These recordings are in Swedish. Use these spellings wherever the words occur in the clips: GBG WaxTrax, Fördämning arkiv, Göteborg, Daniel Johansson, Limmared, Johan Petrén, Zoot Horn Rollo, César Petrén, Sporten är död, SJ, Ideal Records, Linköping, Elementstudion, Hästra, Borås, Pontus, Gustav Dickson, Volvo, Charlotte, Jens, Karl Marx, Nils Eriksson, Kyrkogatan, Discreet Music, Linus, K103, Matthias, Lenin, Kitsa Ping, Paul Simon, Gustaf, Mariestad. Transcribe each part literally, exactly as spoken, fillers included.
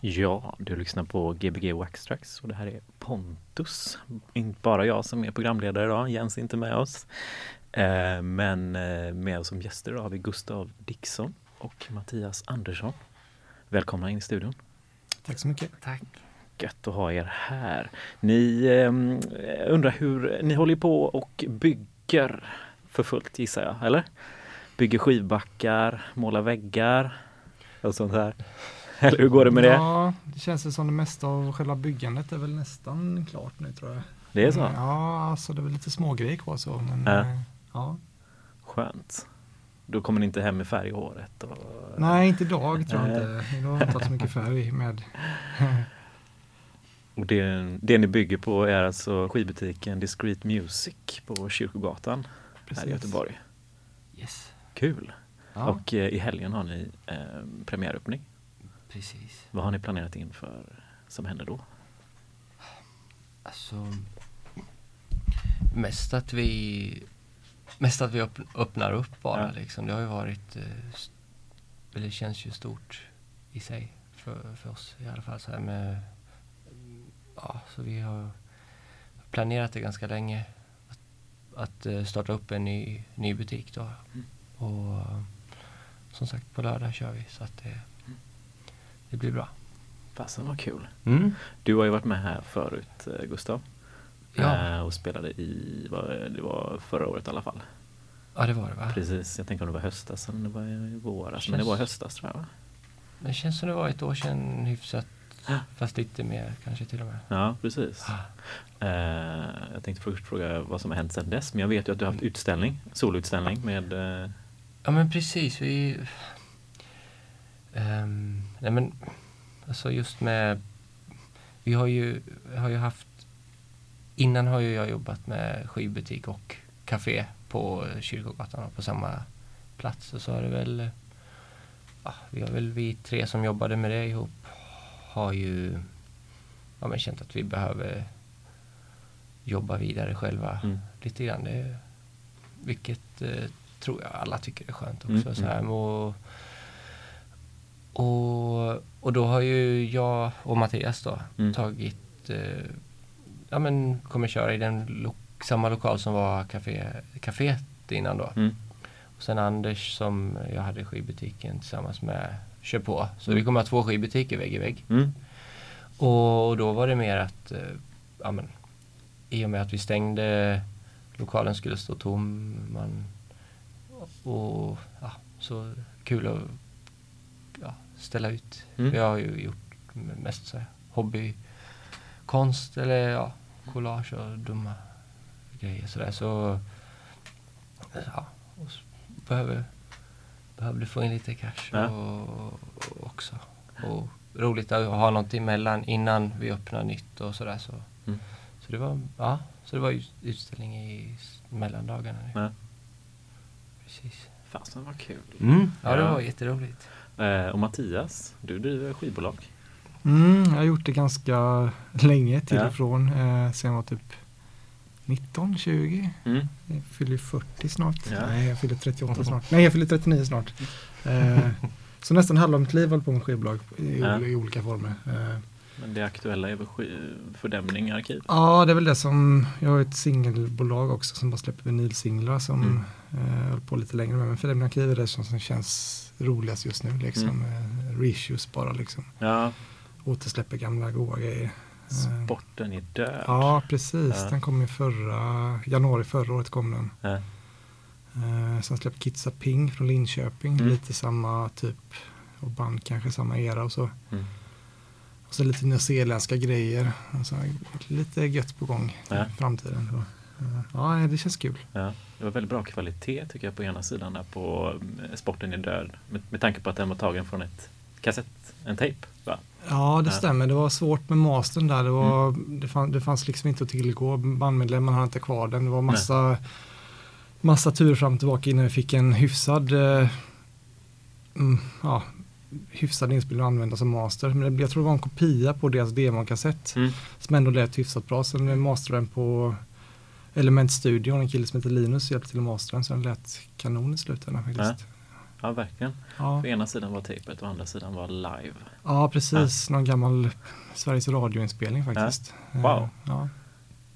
Ja, du lyssnar på G B G WaxTrax och det här är Pontus. Inte bara jag som är programledare idag, Jens är inte med oss. Eh, men med oss som gäster idag har vi Gustav Dickson och Mattias Andersson. Välkomna in i studion. Tack så mycket. Tack. gött att ha er här. Ni eh, undrar hur ni håller på och bygger för fullt, gissar jag, eller? Bygger skivbackar, målar väggar och sånt här. Eller hur går det med det? Ja, det känns som det mesta av själva byggandet är väl nästan klart nu, tror jag. Det är så? Ja, alltså det är väl lite smågrejer kvar så, men äh. ja. Skönt. Då kommer ni inte hem med färg i håret? Och... Nej, inte idag tror jag inte. Idag har jag tagit så mycket färg med. Och det, det ni bygger på är alltså skivbutiken Discreet Music på Kyrkogatan. Precis. Här i Göteborg. Yes. Kul. Ja. Och eh, i helgen har ni eh, premiäröppning. Precis. Vad har ni planerat in för som händer då? Alltså, mest att vi... Mest att vi öpp- öppnar upp bara, ja. Liksom. Det har ju varit, eh, st- det känns ju stort i sig för, för oss i alla fall. Så, här med, ja, så vi har planerat det ganska länge att, att eh, starta upp en ny, ny butik då. Mm. Och som sagt, på lördag kör vi så att det, mm. det blir bra. Fasen, vad kul. Mm. Du har ju varit med här förut, Gustav. Ja. Och spelade i, det var förra året i alla fall. Ja, det var det, va? Precis, jag tänker om det var höstas eller det var i våras, känns... men det var höstas tror jag, va? Det känns som det var ett år sedan hyfsat, ja. Fast lite mer kanske till och med. Ja, precis. Ah. Eh, jag tänkte först fråga vad som har hänt sedan dess, men jag vet ju att du har haft utställning, solutställning med... Eh... Ja, men precis, vi... Um, nej, men alltså just med... Vi har ju, har ju haft... Innan har ju jag jobbat med skivbutik och café på Kyrkogatan och på samma plats. Och så har det väl, ja, vi har väl vi tre som jobbade med det ihop har ju, ja, men känt att vi behöver jobba vidare själva mm. lite grann. Det, vilket eh, tror jag alla tycker är skönt också. Mm. Så här, och, och, och då har ju jag och Matthias då mm. tagit... Eh, ja, men kommer köra i den lo- samma lokal som var café, caféet innan då. Mm. Och sen Anders som jag hade skivbutiken tillsammans med kör på. Så mm. vi kommer ha två skivbutiker vägg i vägg. Mm. Och, och då var det mer att eh, ja, men, i och med att vi stängde lokalen skulle stå tom. Man, och ja, så kul att ja, ställa ut. Mm. Vi har ju gjort mest så här, hobby konst eller ja, collage och dumma grejer sådär. Så ja, och så behöver, behöver du få in lite cash ja. och, och också. Och roligt att ha något emellan innan vi öppnar nytt och sådär. Så, mm. så det var ja, så det var utställning i mellandagarna nu. Ja. Precis. Fasen var kul. Mm. Ja, det var jätteroligt. Eh, och Mattias, du driver skivbolag. Mm, jag har gjort det ganska länge till och från. Ja. Eh, sen var typ nitton, tjugo. Mm. Jag fyller fyrtio snart. Ja. Nej, jag fyller trettioåtta snart. Nej, jag fyller trettionio snart. Eh, så nästan halva mitt liv håller på med skivbolag i, ja. i olika former. Eh. Men det aktuella är väl Fördämning arkiv? Ja, det är väl det som... Jag har ett singelbolag också som bara släpper vinylsinglar som mm. eh, håller på lite längre med. Men Fördämning arkiv är det som, som känns roligast just nu. Liksom. Mm. Reissues bara liksom. Ja, återsläpper gamla goa grejer. Sporten är död. Ja, precis. Ja. Den kom i förra, januari förra året kom den. Ja. Uh, sen släppte Kitsa Ping från Linköping. Mm. Lite samma typ och band kanske samma era och så. Mm. Och så lite nyzeeländska grejer. Alltså, lite gött på gång ja. i framtiden. Då. Uh, ja, det känns kul. Ja. Det var väldigt bra kvalitet tycker jag på ena sidan där på Sporten är död. Med, med tanke på att den var tagen från ett kassett, en tejp, va? Ja, det stämmer. Det var svårt med mastern där. Det, var, mm. det, fann, det fanns liksom inte att tillgå. Bandmedlemmarna hade inte kvar den. Det var massa, massa tur fram och tillbaka innan vi fick en hyfsad, eh, mm, ja, hyfsad inspelning att använda som master. Men det, jag tror det var en kopia på deras demokassett mm. som ändå lät hyfsat bra. Sen masterade den på Elementstudion. En kille som heter Linus hjälpte till att mastera den så den lät kanon i slutändan faktiskt. Mm. Ja, verkligen. Ja. På ena sidan var tejpet och andra sidan var live. Ja, precis. Ja. Någon gammal Sveriges radioinspelning faktiskt. Ja. Wow. Ja.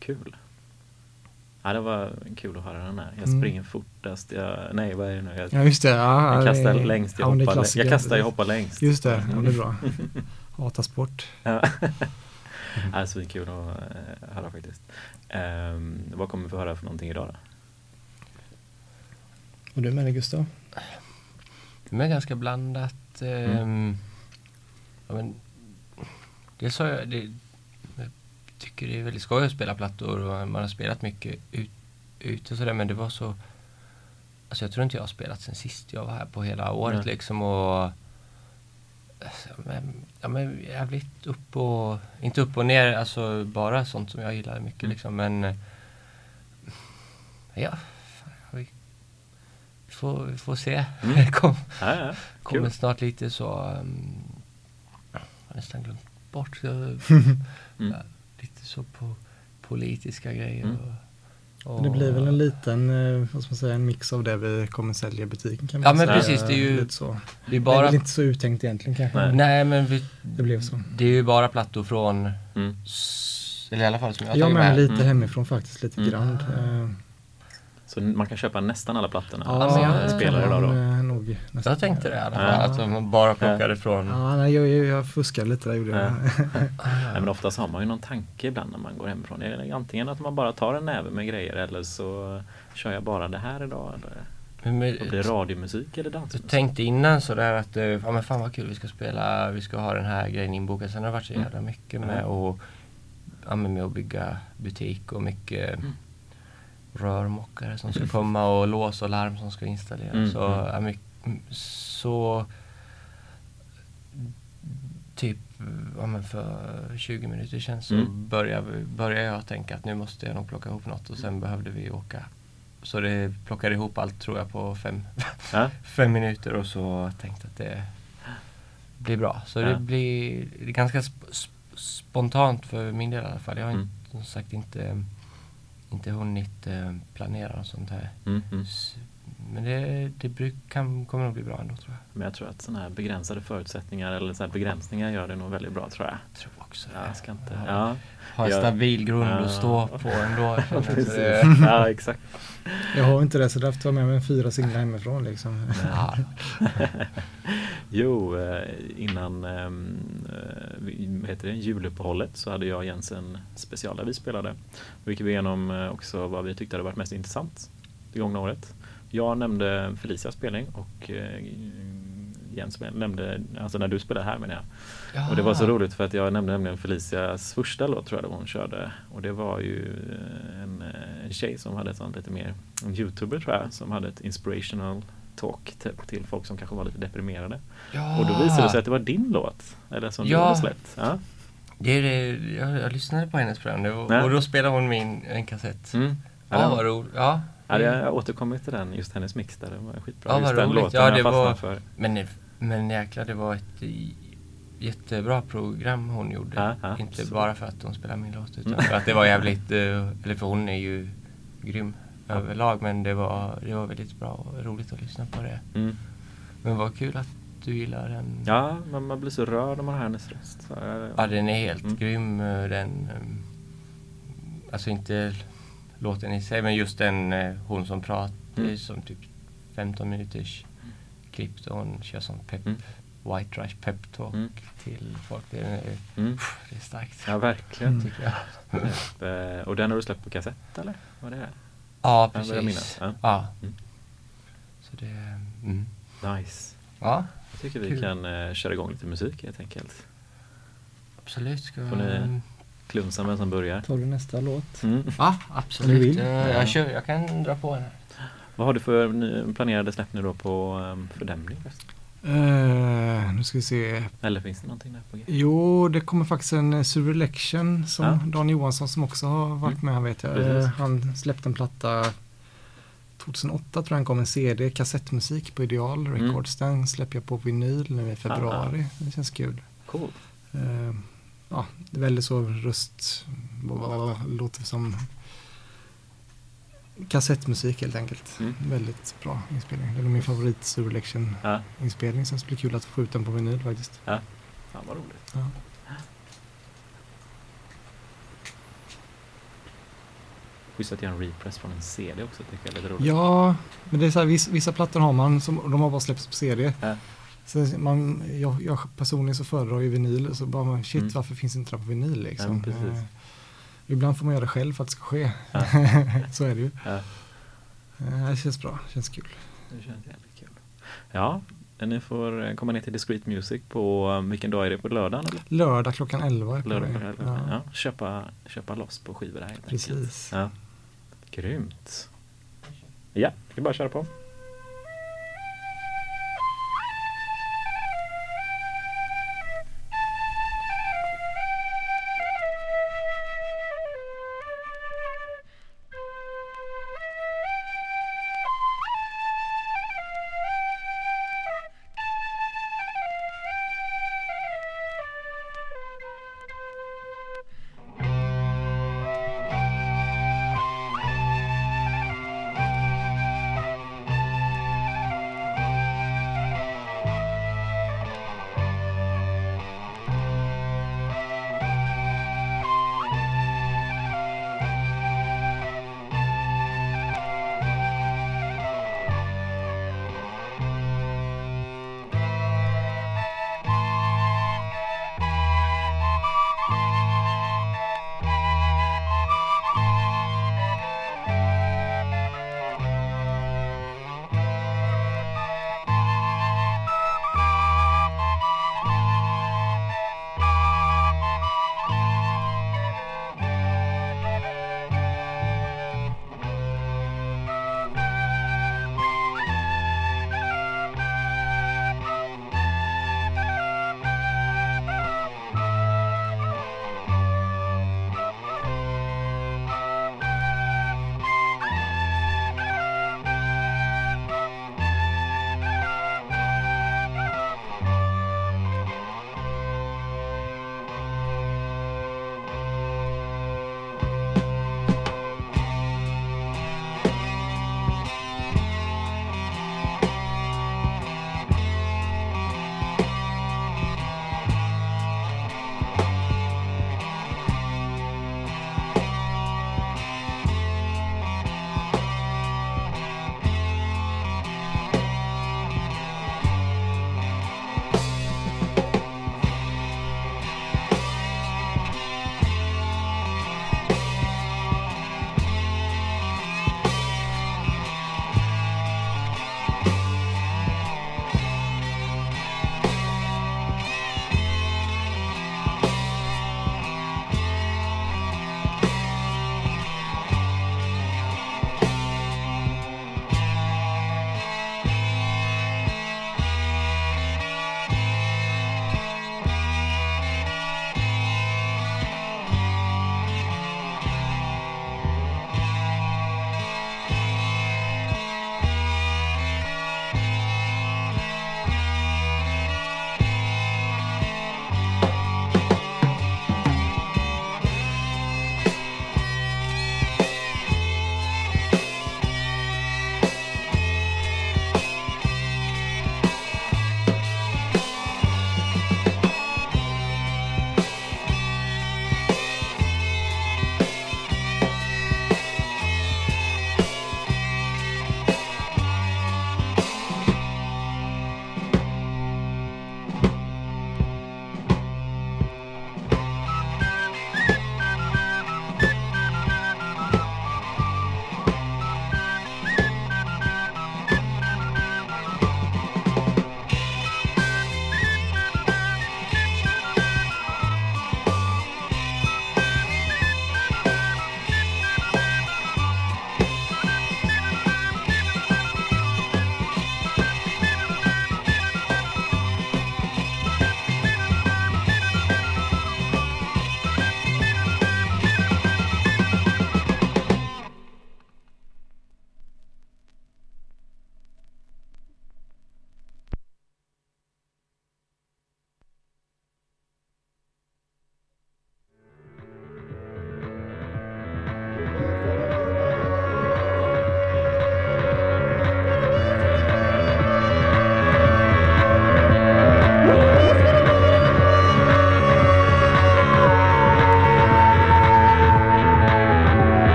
Kul. Ja, det var kul att höra den här. Jag springer mm. fortast. Jag, nej, vad är det nu? Jag, ja, just det. Ja, jag kastar det, längst. Jag, ja, hoppar, jag kastar, jag hoppar längst. Just det, ja, det är bra. Hata sport. Ja. Ja, så kul att höra faktiskt. Um, vad kommer vi få höra för någonting idag då? Och du med dig, Gustav? Det är ganska blandat. Eh, mm. Ja, men det sa jag, det, jag tycker det är väldigt skoj att spela plattor och man har spelat mycket ut, ut och sådär, men det var så, alltså jag tror inte jag har spelat sen sist jag var här på hela året. Mm. Liksom och alltså, men, ja, men jävligt upp och inte upp och ner, alltså bara sånt som jag gillar mycket. Mm. Liksom, men ja, Får, vi får se. Mm. Kom, ja, ja. Kommer cool. Snart lite så um, jag har nästan glömt bort så, mm. ja, lite så på politiska grejer. Mm. och, och det blir väl en liten eh, vad ska man säga, en mix av det vi kommer sälja i butiken kan man ja, säga. Men precis, det är ju så. Det är bara, det är väl inte så uttänkt egentligen kanske. Nej, Nej men vi, det blev så. Det är ju bara plattor från mm. s- eller i alla fall som jag, jag med. med lite mm. hemifrån faktiskt, lite mm. grann. Eh, Så man kan köpa nästan alla plattorna. Ja, alltså, jag spelar idag då. Nog nästan. Jag tänkte det. Ja. Att man bara plockade ja. från... Ja, nej, jag, jag fuskade lite där. Gjorde ja. jag. Nej, men oftast har man ju någon tanke ibland när man går hemifrån. Antingen att man bara tar en näve med grejer eller så kör jag bara det här idag. Eller det blir radiomusik eller dans. Du tänkte innan sådär att ja, men fan vad kul, vi ska spela, vi ska ha den här grejen inbokad. Sen har det varit så jävla mycket med, mm. och, ja, med att bygga butik och mycket... Mm. rörmockare som ska komma och lås och larm som ska installeras. Mm, så, mm. så typ ja, men för tjugo minuter sedan så mm. började, började jag tänka att nu måste jag nog plocka ihop något och sen mm. behövde vi åka. Så det plockade ihop allt tror jag på fem, ja. fem minuter och så tänkte att det blir bra. Så ja. det blir det ganska sp- spontant för min del i alla fall. Jag har mm. inte, som sagt inte inte hunnit eh, planera och sånt här. Mm, mm. S- men det, det bruk, kan, kommer nog bli bra ändå tror jag. Men jag tror att sådana här begränsade förutsättningar eller sådana här begränsningar gör det nog väldigt bra tror jag. Jag tror också det. Jag ska inte, ja. Ja. Ha en stabil grund ja. att stå på ändå. det... Ja, exakt. Jag har inte det så därför tar jag med mig fyra singlar hemifrån liksom. Ja. Jo, innan äh, heter det, juluppehållet så hade jag och Jens en special där vi spelade. Vi gick igenom också vad vi tyckte hade varit mest intressant det gångna året. Jag nämnde Felicias spelning och äh, Jens nämnde, alltså när du spelade här menar jag. Ja. Och det var så roligt för att jag nämnde nämligen Felicias första låt tror jag hon körde. Och det var ju en, en tjej som hade ett lite mer, en youtuber tror jag, som hade ett inspirational talk typ, till folk som kanske var lite deprimerade. Ja. Och då visade det sig att det var din låt. Eller som ja. du har släppt. Ja. Det är det, jag, jag lyssnade på hennes program och, ja. och då spelade hon min en kassett. Mm. Ja, ja, vad roligt. Ja. Ja, jag återkommer till den, just hennes mix där, det var skitbra. Ja, vad roligt. Ja, det var, för. Men, men jäklar, det var ett jättebra program hon gjorde. Ja, ja, inte så. Bara för att hon spelade min låt, utan mm. för att det var jävligt, eller för hon är ju grym ja. överlag, men det var, det var väldigt bra och roligt att lyssna på det. Mm. Men vad kul att du gillar den. Ja, man, man blir så rörd när man hör hennes röst. Ja, ja, ja. ja, den är helt mm. grym. Den, alltså inte... låten i sig, men just den eh, hon som pratar mm. som typ femton minuters mm. klipp där hon kör som pep, mm. white trash pep talk mm. till folk. Det är, mm. pff, det är starkt. Ja, verkligen. Mm. Tycker jag. Mm. Och den har du släppt på kassett, eller? Var det? Ja, precis. Jag minnas. Ja. ja. Mm. Så det är... Mm. Nice. Ja. Jag tycker vi Kul. kan eh, köra igång lite musik, helt enkelt. Absolut. Ska vi... Ni... Klunsamma som börjar. Tar du nästa låt? Mm. Ja, absolut. Jag, jag, kör, jag kan dra på den här. Vad har du för planerade släpp nu då på um, fördämning? Uh, nu ska vi se. Eller finns det någonting där på G? Jo, det kommer faktiskt en uh, Surilection som ja. Daniel Johansson som också har varit mm. med, vet jag. Uh, han släppte en platta tjugohundraåtta tror jag, kom en C D, kassettmusik på Ideal Records. Mm. Den släpper jag på vinyl nu i februari. Ah, ah. Det känns kul. Cool. Uh, Ja, det är väldigt så röst låter som kassettmusik helt enkelt. Mm. Väldigt bra inspelning. Det är min favorit Surilection ja. inspelning så det blir kul att få skjuta den på vinyl faktiskt. Ja, fan vad roligt. Ja. Visst att jag har en repress från en C D också tycker jag är lite roligt. Ja, men det är så här, vissa, vissa plattor har man som de har bara släppts på C D. Ja. Sen man, jag, jag personligen så föredrar ju vinyl, så bara man, shit mm. varför finns inte det på vinyl liksom? Ja, eh, ibland får man göra det själv för att det ska ske. Ja. Så är det ju. Ja. Eh, det känns bra, det känns kul. Det känns jävligt kul. Ja, ni får komma ner till Discreet Music på, vilken dag är det? På lördagen? Eller? Lördag klockan elva. Lördag klockan elva. Ja. Ja, köpa, köpa loss på skivor här. Precis. Ja. Grymt. Ja, vi kan bara köra på.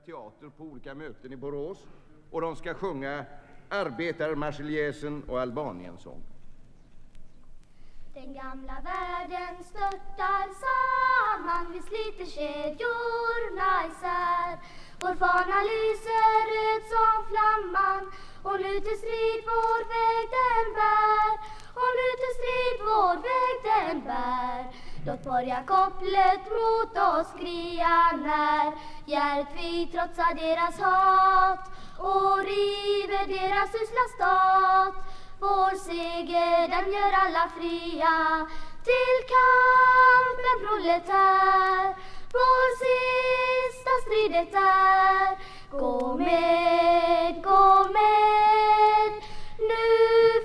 spela teater på olika möten i Borås och de ska sjunga arbetarmarseljäsen och Albaniensång. Den gamla världen störtar samman, vi sliter kedjorna isär. Vår fana lyser röd som flamman och nu till strid vår väg den bär. Och nu till strid vår väg den bär. Låt borga kopplet mot oss skria när vi trotsar deras hat och river deras usla stat. Vår seger den gör alla fria, till kampen proletär. Vår sista stridet är, gå med, gå med, nu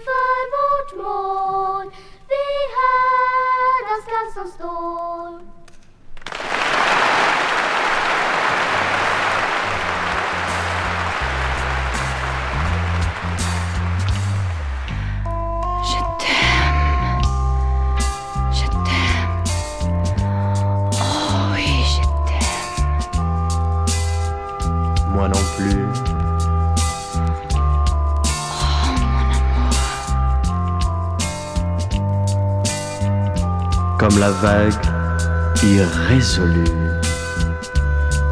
för vårt mål, vi här skall som står. Moi non plus. Oh mon amour. Comme la vague irrésolue,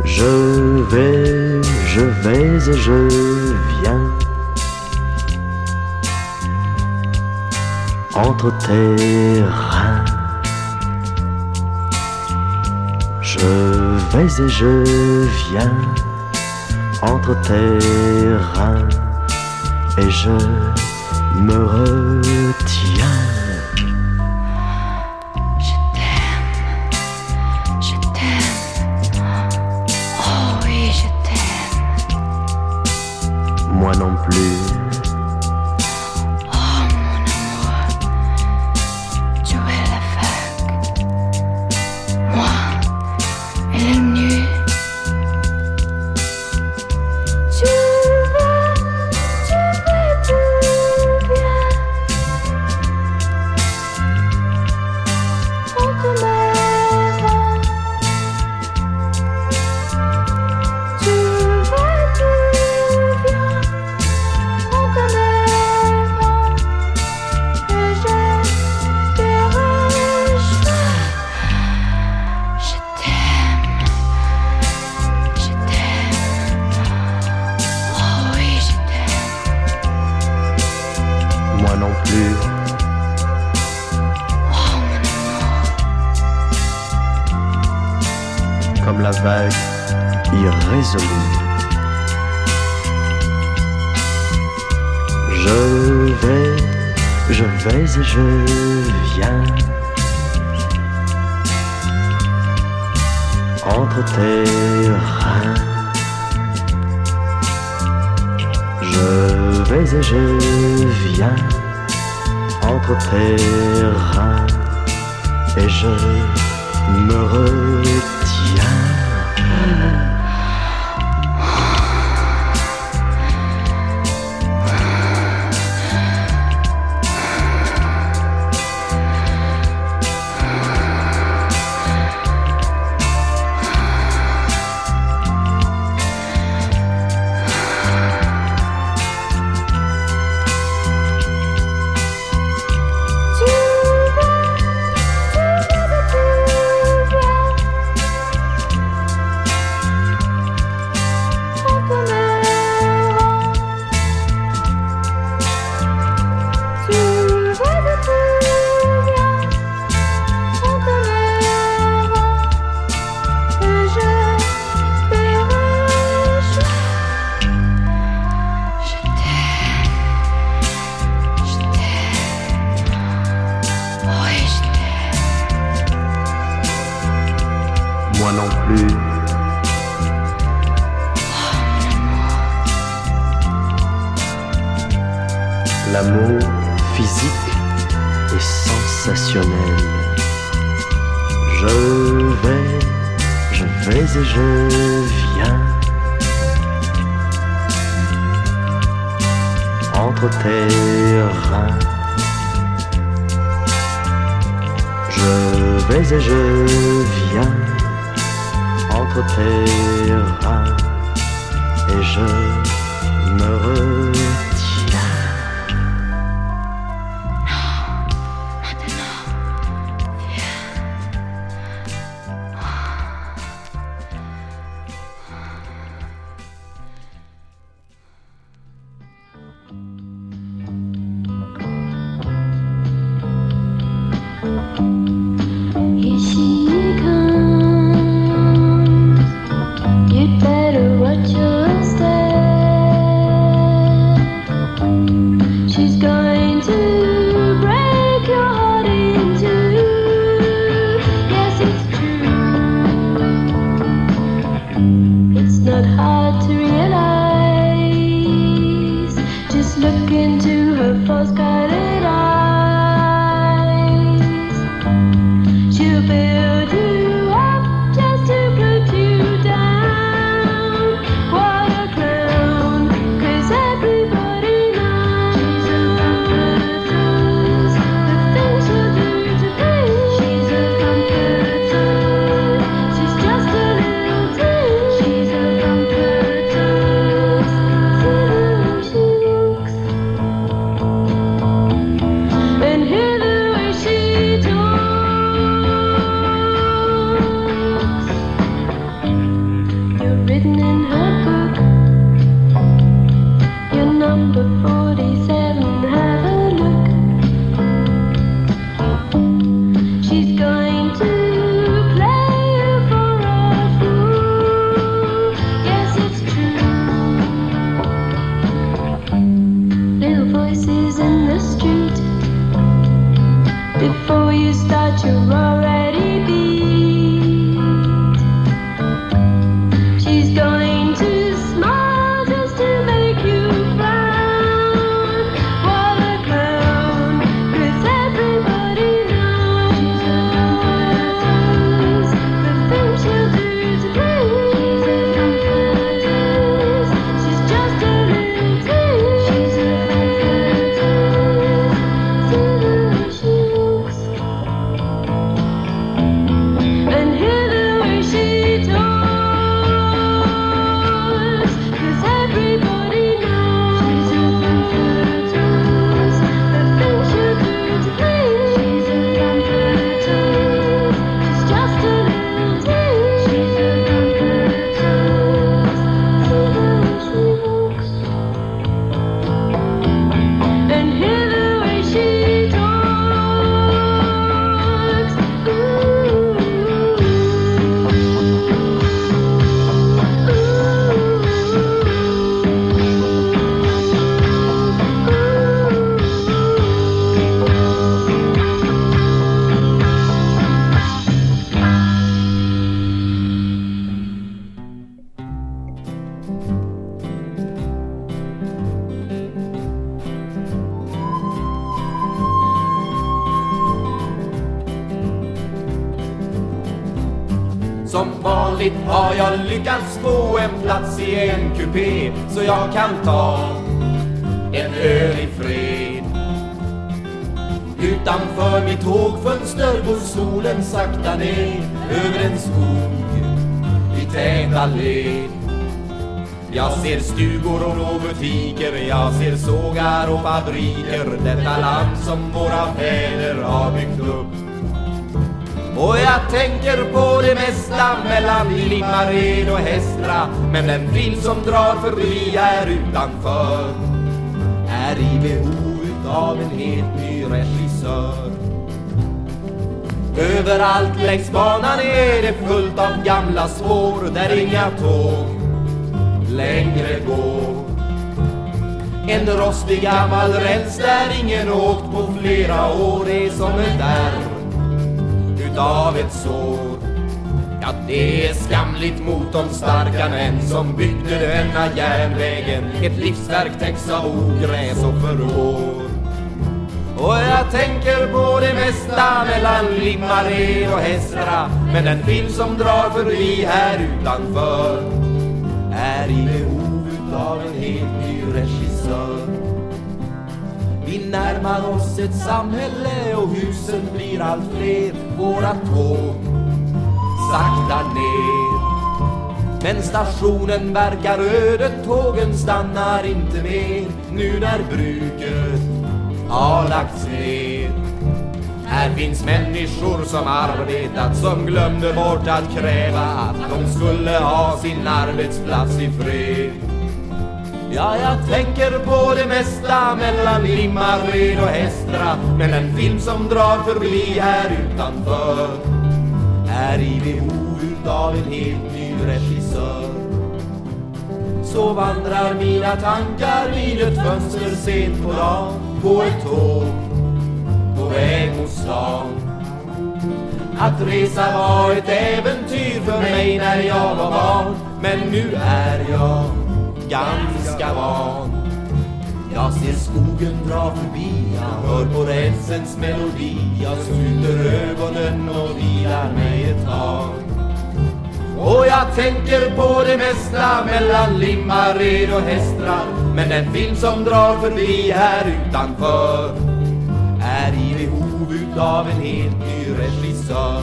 je vais, je vais et je viens entre tes reins. Je vais et je viens entre tes reins, et je me retiens. Je t'aime, je t'aime, oh oui je t'aime. Moi non plus. Oh mon amour, tu es la vague, moi et la nuit. La vague irrésolue. Je vais, je vais et je viens entre tes reins. Je vais et je viens entre tes reins et je me retiens. Je vais et je viens entre tes reins et je me så jag kan ta en öl i fred. Utanför mitt tågfönster går solen sakta ner över en skog i täta led. Jag ser stugor och butiker, jag ser sågar och fabriker, detta land som våra fäder har byggt upp. Och jag tänker på det mesta mellan Limmared och Hästra, men den bil som drar förbi är utanför, är i behov av en helt ny regissör. Överallt längs banan är det fullt av gamla spår där inga tåg längre går. En rostig gammal räls där ingen åkt på flera år är som ett där av ett sår. Ja, det är skamligt mot de starka män som byggde denna järnvägen. Ett livsverk täcks av ogräs och förår. Och jag tänker på det mesta mellan Limmared och Hästra, men den film som drar förbi här utanför är i behov av en helt ny regissör. Vi närmar oss ett samhälle och husen blir allt fler, våra tåg sakta ner. Men stationen verkar ödet, tågen stannar inte mer. Nu när bruket har lagts ner. Här finns människor som arbetat, som glömde bort att kräva att de skulle ha sin arbetsplats i fred. Ja, jag tänker på det mesta mellan Limmared och Hästra, men en film som drar förbi här utanför är i behov utav en helt ny regissör. Så vandrar mina tankar vid ett fönster sent på dagen, på ett tåg på väg mot stan. Att resa var ett äventyr för mig när jag var barn, men nu är jag ganska van. Jag ser skogen dra förbi, jag hör på rälsens melodi. Jag sluter ögonen och vilar mig ett tag. Och jag tänker på det mesta mellan Limmared och Hästra, men den film som drar förbi här utanför är i behov utav en helt ny regissör.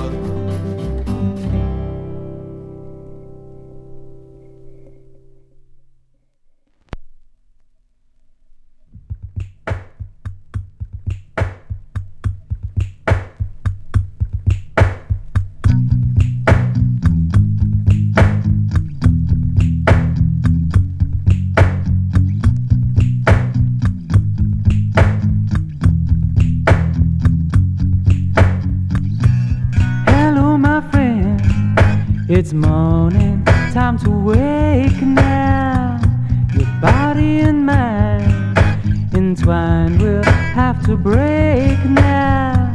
It's morning, time to wake now. Your body and mine entwined, we'll have to break now.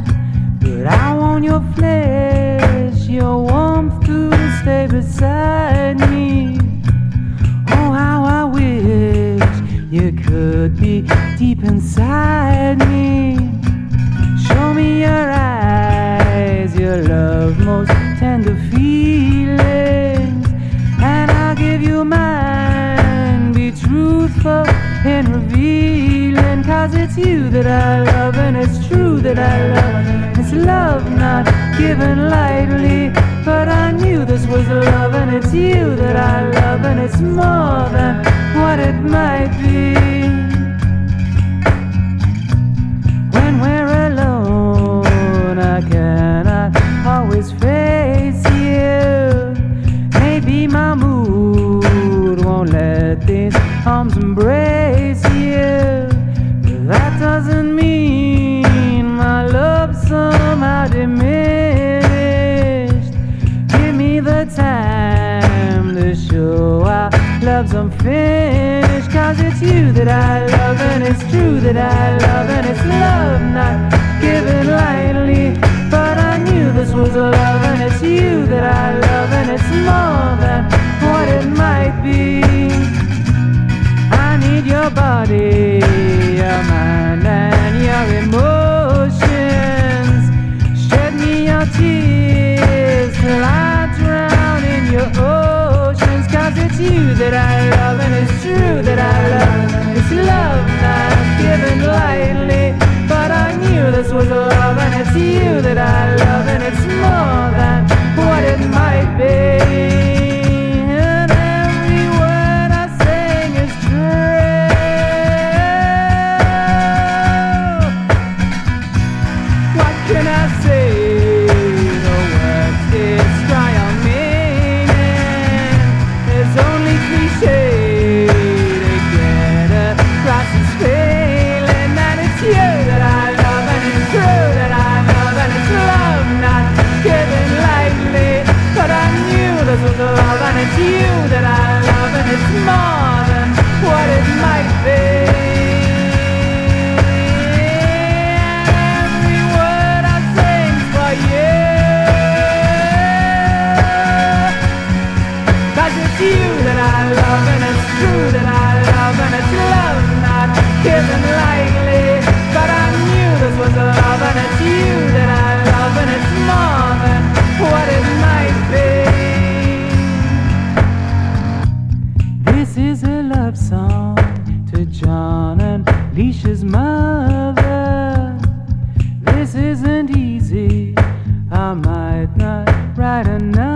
But I want your flesh, your warmth to stay beside me. Oh, how I wish you could be deep inside me. Show me your eyes, your love most tender feelings, and I'll give you mine. Be truthful and revealing, cause it's you that I love, and it's true that I love. It's love not given lightly, but I knew this was love, and it's you that I love, and it's more than what it might be. I cannot always face you. Maybe my mood won't let these arms embrace you, but that doesn't mean my love somehow diminished. Give me the time to show our love's unfinished, cause it's you that I love, and it's true that I love, and it's love not given lightly, but I knew this was love, and it's you that I love, and it's more than what it might be. I need your body, your mind, and your emotions. Shed me your tears till I drown in your oceans, cause it's you that I love, and it's true that I love. It's love not given lightly, but I knew this was love, and it's you that I love, and it's more than what it might be. And every word I sing is true. What can I say? The words destroy our meaning. There's only cliché to get across the space. Love, and it's you that I love, and it's more than what it might be. Every word I sing for you, cause it's you that I love, and it's true that I love, and it's love not given lightly, but I knew this was love, and it's you that I love, and it's more than what it might be. This is a love song to John and Leisha's mother. This isn't easy, I might not write another.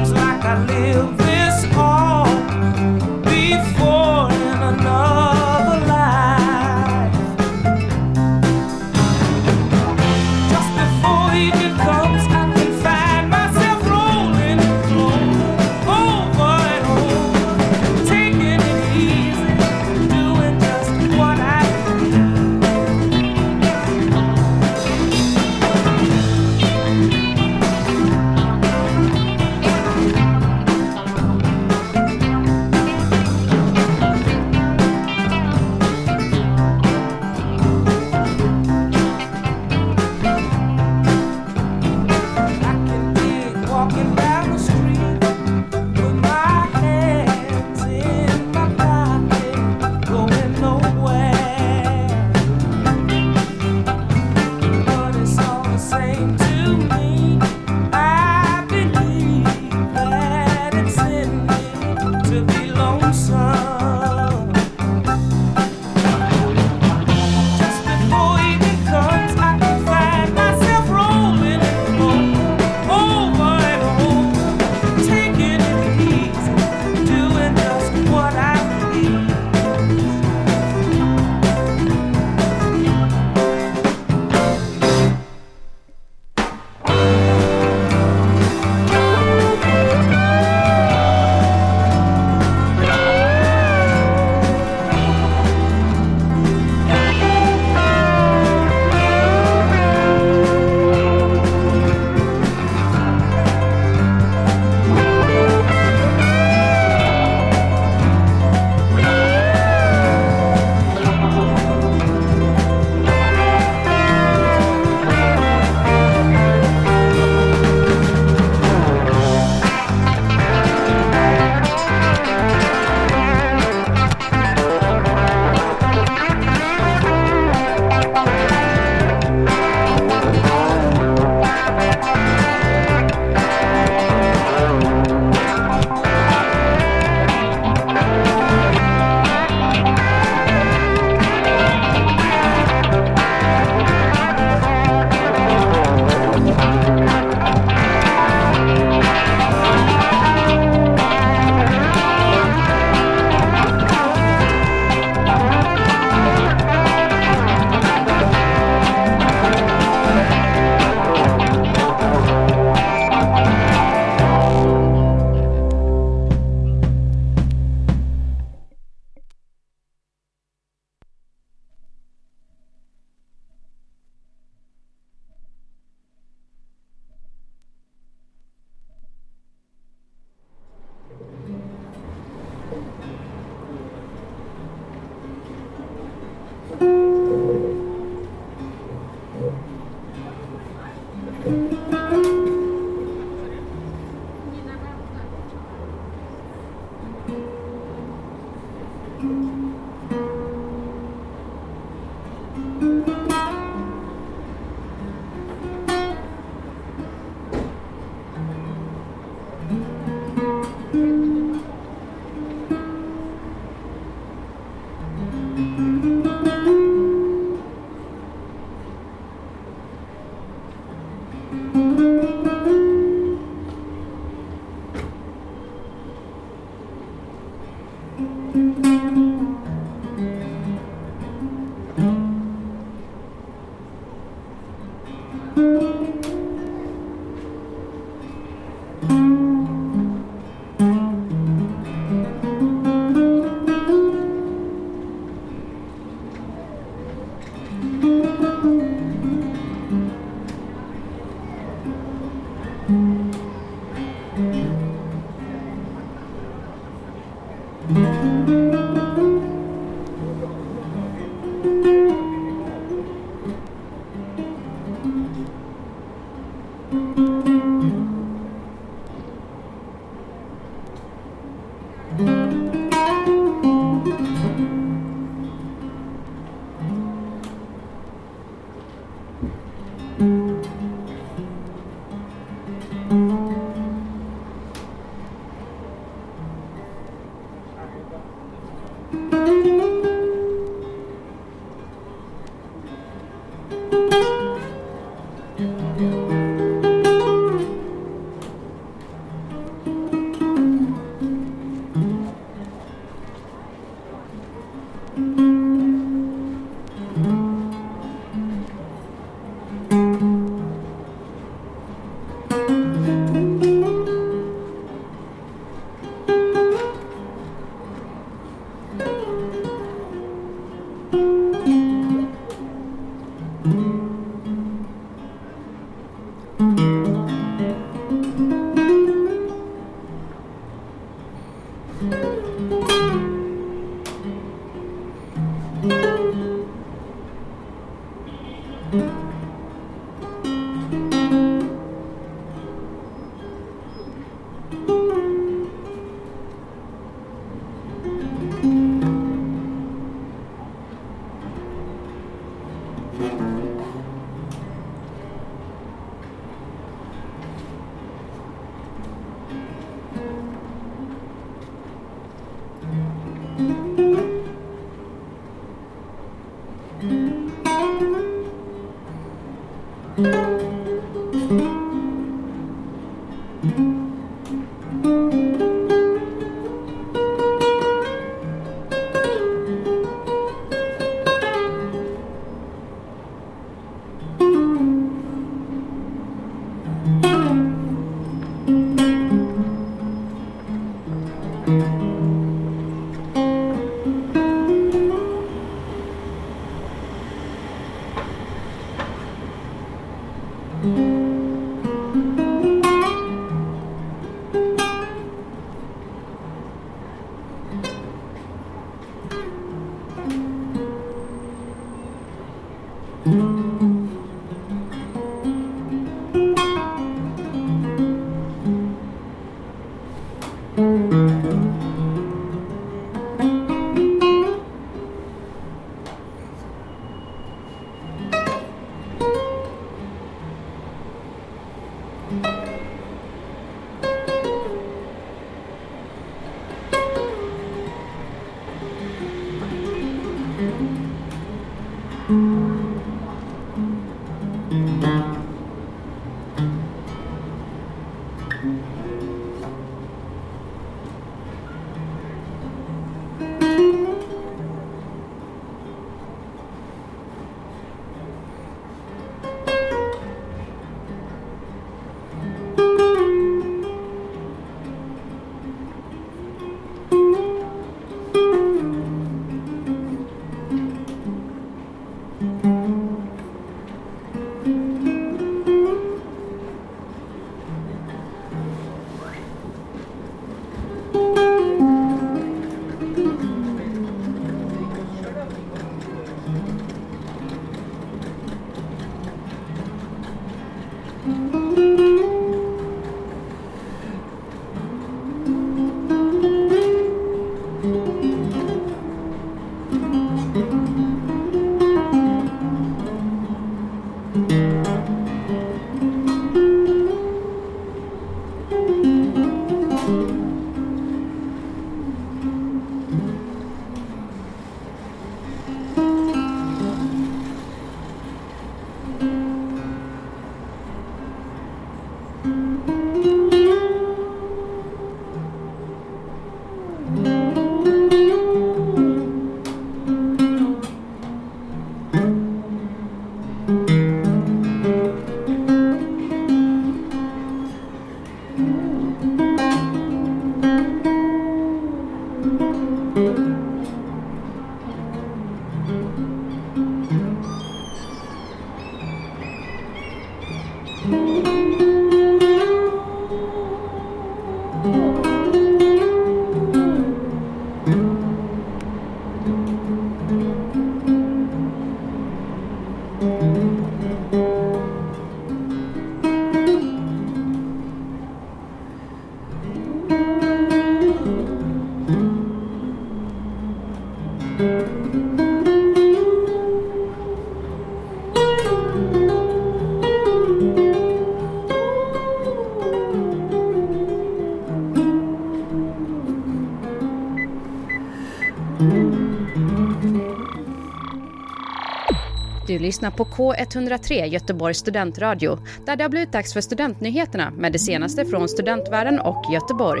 Du lyssnar på K ett noll tre, Göteborgs studentradio, där det har blivit dags för studentnyheterna med det senaste från studentvärlden och Göteborg.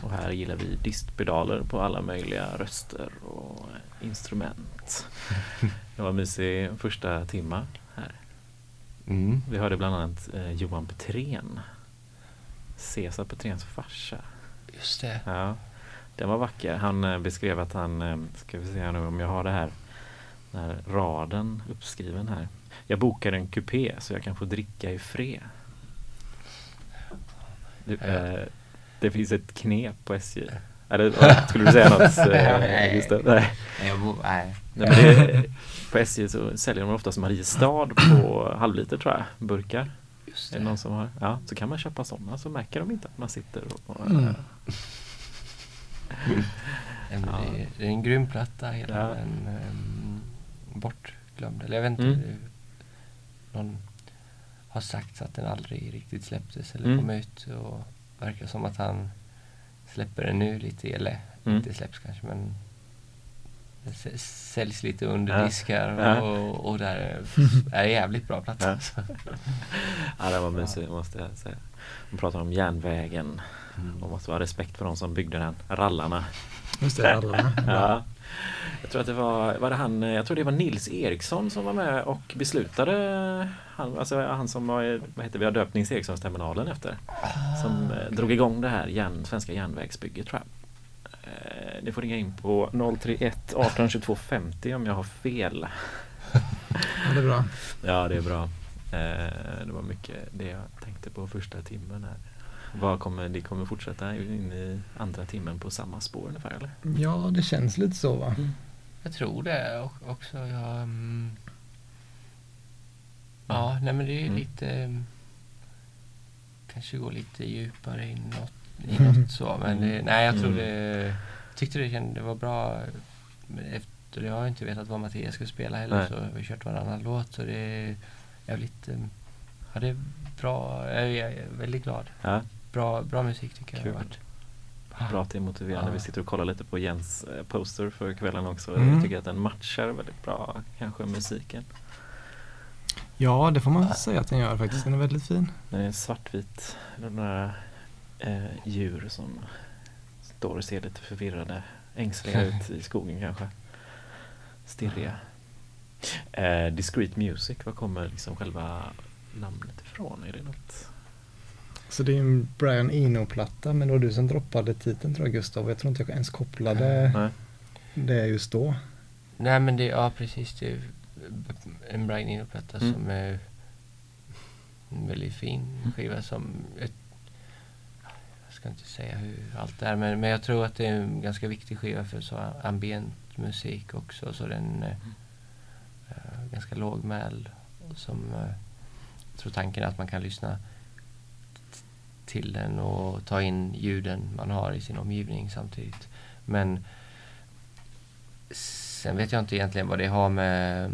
Och här gillar vi distpedaler på alla möjliga röster och instrument. Det var en mysig första timma här. Mm. Vi hörde bland annat eh, Johan Petrén, César Petréns farsa. Just det. Ja, den var vacker. Han eh, beskrev att han, eh, ska vi se nu om jag har det här, den här raden uppskriven här. Jag bokar en kupé så jag kan få dricka i fred. Du, eh, det finns ett knep på S J. Eller skulle du säga något? Eh, nej, just det? Nej. Jag bo, nej. Nej, men det, på S J så säljer de oftast Mariestad på halvliter, tror jag, burkar. Just det. Är det någon som har? Ja, så kan man köpa sådana så märker de inte att man sitter och... och mm. ja. det, är, det är en grym platta, hela ja. en um, bortglömd. Eller jag vet inte, mm. någon har sagt att den aldrig riktigt släpptes eller mm. kom ut, och verkar som att han släpper den nu lite, eller mm. inte släpps kanske, men det säljs lite under diskar ja. och, och där är det jävligt bra plats. Ja, ja det var mysigt, måste jag säga. De pratar om järnvägen. Mm. Man måste ha respekt för de som byggde den. Rallarna. Just det, rallarna. Ja. Jag tror att det var, var det han, jag tror det var Nils Eriksson som var med och beslutade, han, alltså han som var, vad heter vi, Döpnings Erikssonsterminalen efter, som eh, drog igång det här järn, svenska järnvägsbygget, tror jag. Eh, ni får ringa in på noll tre ett arton tjugotvå femtio om jag har fel. Ja, det är bra. Ja, det är bra. Eh, det var mycket det jag tänkte på första timmen här. Vad kommer, det kommer fortsätta in i andra timmen på samma spår ungefär, eller? Ja, det känns lite så, va? Mm. Jag tror det och, också. Jag, um... Ja, nej men det är mm. lite... Um... Kanske gå lite djupare in något, i något mm. så. Men det, nej, jag tror mm. det... Tyckte det, kände, det var bra. Men efter det har jag inte vetat vad Mattias skulle spela heller, nej. Så vi har kört varannan låt. Så det är jävligt... Ja, det är bra. Jag är väldigt glad. Ja. Bra, bra musik tycker Kul. jag har varit. Bra att det är motiverande. Ja. Vi sitter och kollar lite på Jens poster för kvällen också. Mm. Jag tycker att den matchar väldigt bra, kanske, musiken. Ja, det får man ja. säga att den gör faktiskt. Den är väldigt fin. Den är svartvit. De där eh, djur som står och ser lite förvirrade, ängsliga ut i skogen kanske. Stirriga. Eh, Discreet Music, vad kommer liksom själva namnet ifrån? Är det något? Så det är en Brian Eno-platta, men då du som droppade titeln, tror jag, Gustav. Jag tror inte jag ens kopplade Nej. det just då. Nej, men det är ja, precis. Det är en Brian Eno-platta mm. som är en väldigt fin skiva som ett, jag ska inte säga hur allt det är, men, men jag tror att det är en ganska viktig skiva för så ambient musik också. Så den är mm. ganska lågmäld som jag tror tanken är att man kan lyssna till den och ta in ljuden man har i sin omgivning samtidigt. Men sen vet jag inte egentligen vad det har med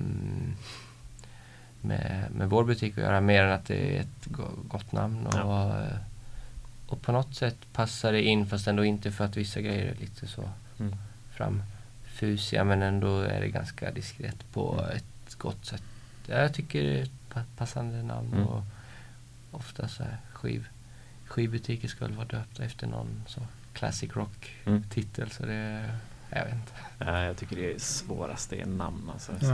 med, med vår butik att göra, mer än att det är ett gott namn och, ja. och på något sätt passar det in, fast ändå inte, för att vissa grejer är lite så mm. framfusiga, men ändå är det ganska diskret på mm. ett gott sätt. Jag tycker det är ett passande namn mm. och ofta så här skiv Skivbutiker skulle vara döpta efter någon så classic rock-titel, mm. så det... Jag vet inte. Ja, jag tycker det är svårast, det är namn. Alltså, ja.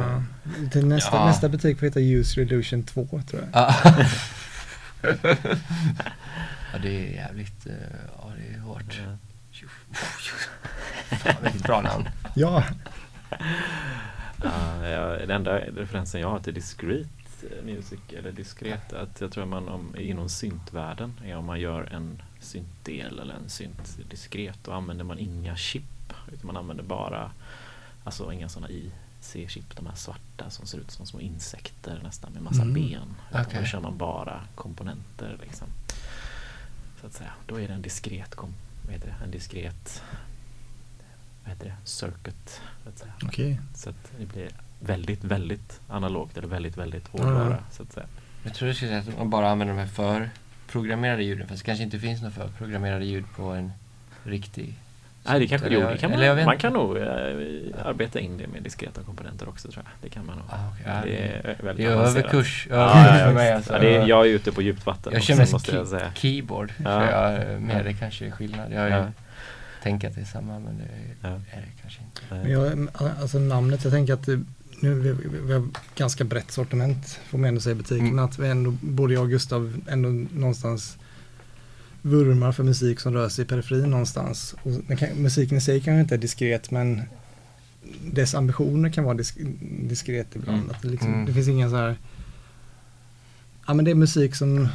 så. Till nästa, ja. nästa butik får heta Surilection två, tror jag. Ja, ja det är jävligt... Ja, det är hårt. Ja. Fan, vilket bra namn. Ja. ja. Den enda referensen jag har till Discreet Music, eller diskret, att jag tror att man om, inom syntvärlden är om man gör en syntdel eller en synt diskret, då använder man inga chip, utan man använder bara, alltså inga sådana I C-chip, de här svarta som ser ut som små insekter nästan med massa mm. ben, utan okay. då kör man bara komponenter liksom, så att säga. Då är det en diskret kom, vad heter det? en diskret vad heter det? circuit, så att säga. Okay. Så att det blir väldigt, väldigt analogt eller väldigt, väldigt hårdvara mm. så att säga. Jag tror det skulle säga att man bara använder de här förprogrammerade ljuden, fast det kanske inte finns några förprogrammerade ljud på en riktig Nej, det kanske, jo, det kan man, eller jag vet man kan nog äh, arbeta in det med diskreta komponenter också, tror jag. Det kan man nog. Ah, okay. Det är väldigt avancerat. Överkurs. Ja, ja, för mig, alltså. Ja, det är, jag är ute på djupt vatten. Jag känner måste ki- jag säga. Keyboard. Ja. För jag, med det kanske är skillnad. Jag ja. tänker att det är samma, men det är, ja. är det kanske inte. Men jag, alltså namnet, jag tänker att nu vi, vi har ganska brett sortiment, får man ändå säga, i butiken. Mm. Att vi ändå, både jag och Gustav ändå någonstans vurmar för musik som rör sig i periferin någonstans. Och kan, musiken i sig kanske inte är diskret, men dess ambitioner kan vara disk, diskret ibland. Mm. Att det, liksom, mm. det finns ingen så här... Ja, men det är musik som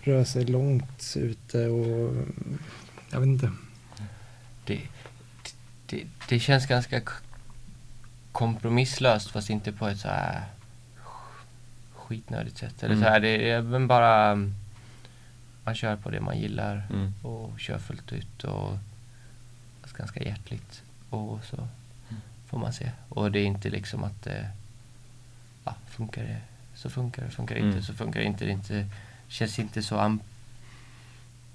rör sig långt ute och... Jag vet inte. Det, det, det känns ganska kompromisslöst, fast inte på ett så här skitnödigt sätt. Eller mm. så här, det är bara... Man kör på det man gillar mm. och kör fullt ut och ganska hjärtligt och så mm. får man se. Och det är inte liksom att eh, ja, funkar det så funkar det, funkar det mm. inte så funkar det inte. Det inte, känns inte så am-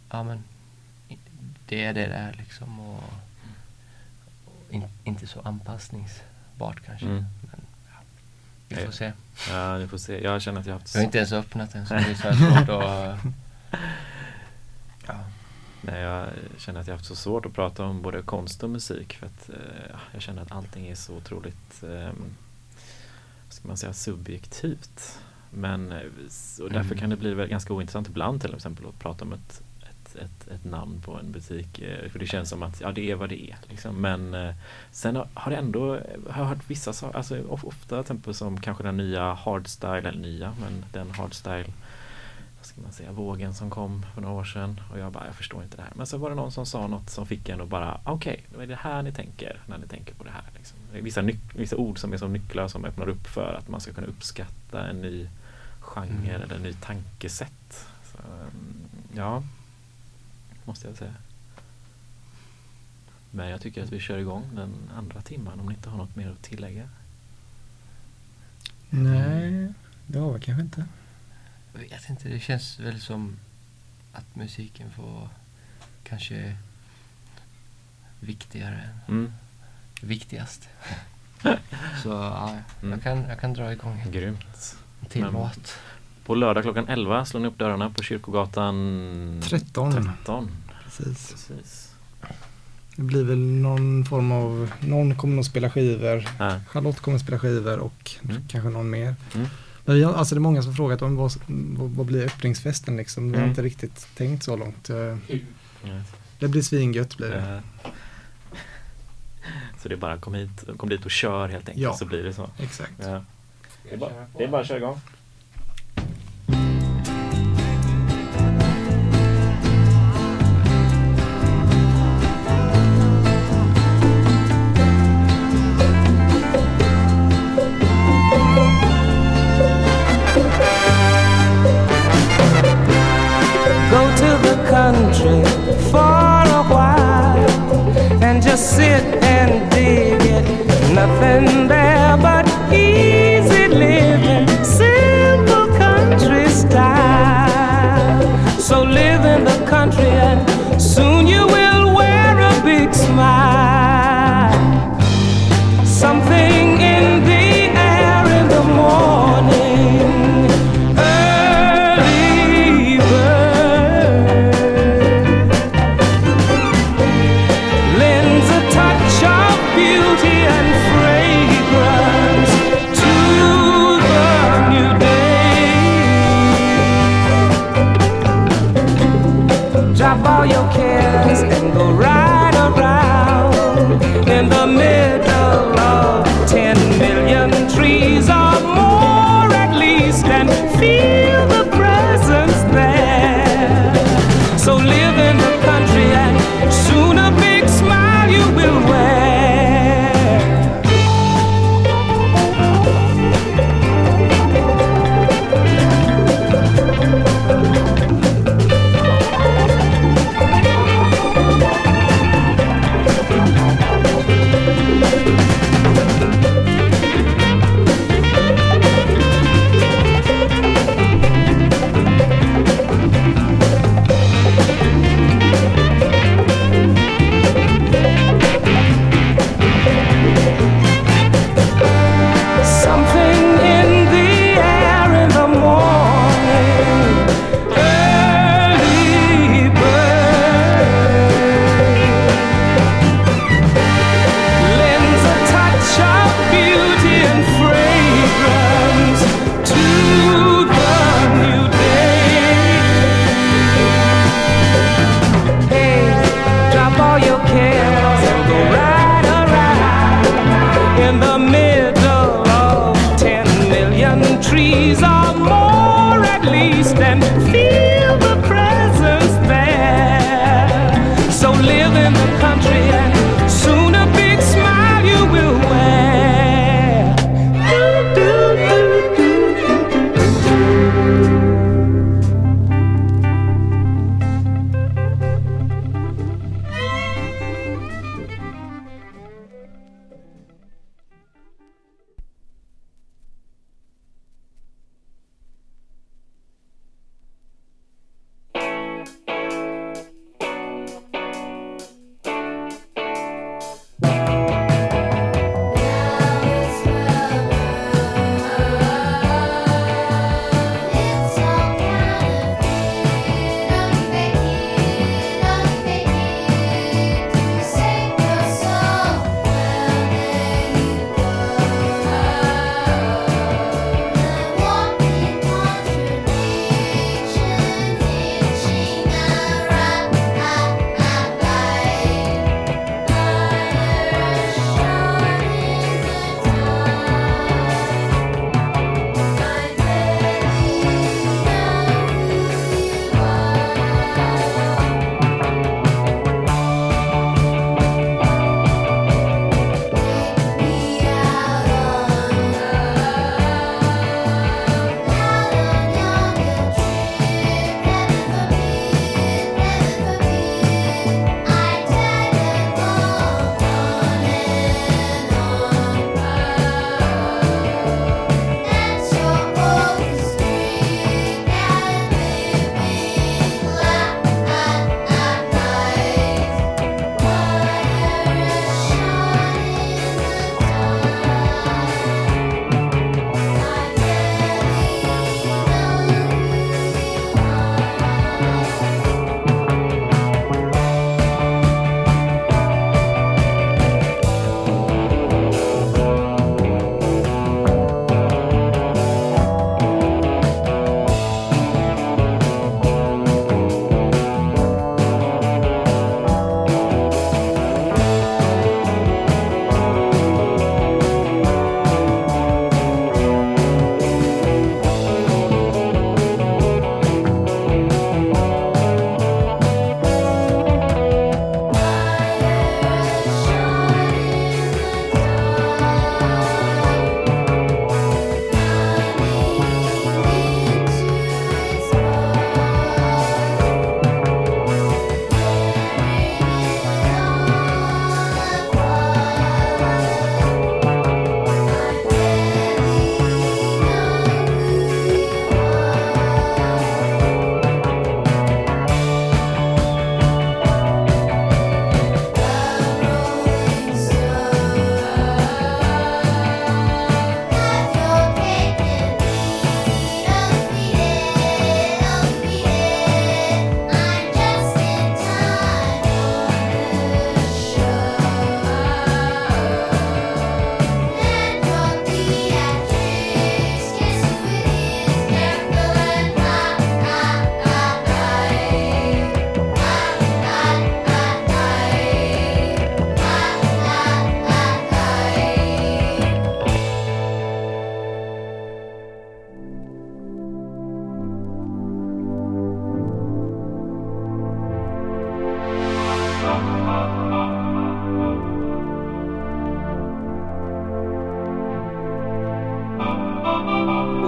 ja, men det är det där liksom och, och in, inte så anpassningsbart kanske. Mm. Men, ja, vi får se. Ja, vi får se. Jag känner att jag har haft... Jag har inte ens öppnat den, så det är så här svårt att... Ja. Nej, jag känner att jag har haft så svårt att prata om både konst och musik, för att eh, jag känner att allting är så otroligt eh, ska man säga subjektivt, men och därför mm. kan det bli väl ganska ointressant ibland till exempel att prata om ett, ett, ett, ett namn på en butik, eh, för det känns som att ja, det är vad det är liksom. Men eh, sen har, har jag ändå har jag hört vissa saker, alltså of, ofta till exempel som kanske den nya hardstyle, eller nya, men den hardstyle ska man säga, vågen som kom för några år sedan, och jag bara, jag förstår inte det här. Men så var det någon som sa något som fick en och bara, okej, okay, då är det här ni tänker när ni tänker på det här. Liksom. Det är vissa, nyc- vissa ord som är som nycklar som öppnar upp för att man ska kunna uppskatta en ny genre mm. eller en ny tankesätt. Så, ja, måste jag säga. Men jag tycker att vi kör igång den andra timman om ni inte har något mer att tillägga. Nej, det har vi kanske inte. Jag vet inte, det känns väl som att musiken får kanske viktigare mm. viktigast. Så ja, mm. jag, kan, jag kan dra igång. Grymt. Till mat. På lördag klockan elva slår ni upp dörrarna på Kyrkogatan tretton. tretton. Precis. Precis. Det blir väl någon form av, någon kommer att spela skivor, äh. Charlotte kommer att spela skivor och mm. kanske någon mer. Mm. Jag, alltså det är många som frågat om vad, vad blir öppningsfesten liksom. Vi mm. har inte riktigt tänkt så långt. Mm. Det blir svingött blir det. Så det är bara kom hit, kom dit och kör helt enkelt, ja. Så blir det så. Exakt. Ja. Det är bara, det är bara att köra igång. Sit and dig it. Nothing there but easy living, simple country style. So live in the country and soon you will wear a big smile. Something in the air in the morning, early bird. Lends a touch of beauty and fragrance to the new day. Drop all your cares and go right around in the middle of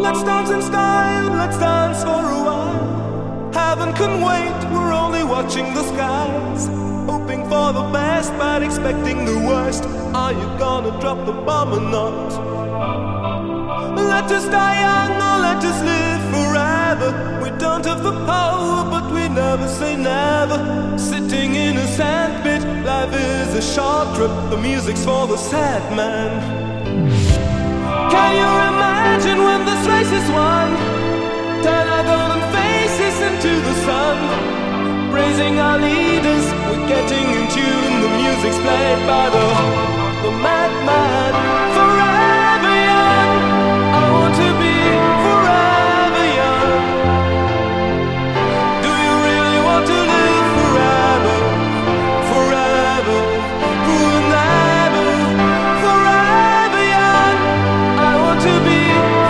Let's dance in style, let's dance for a while. Heaven can wait, we're only watching the skies. Hoping for the best, but expecting the worst. Are you gonna drop the bomb or not? Let us die young or let us live forever. We don't have the power, but we never say never. Sitting in a sandpit, life is a short trip. The music's for the sad man. Can you imagine when this race is won? Turn our golden faces into the sun. Praising our leaders, we're getting in tune. The music's played by the, the madman. Forever young, I want to be forever young. Do you really want to live forever? Forever, forever, forever. To be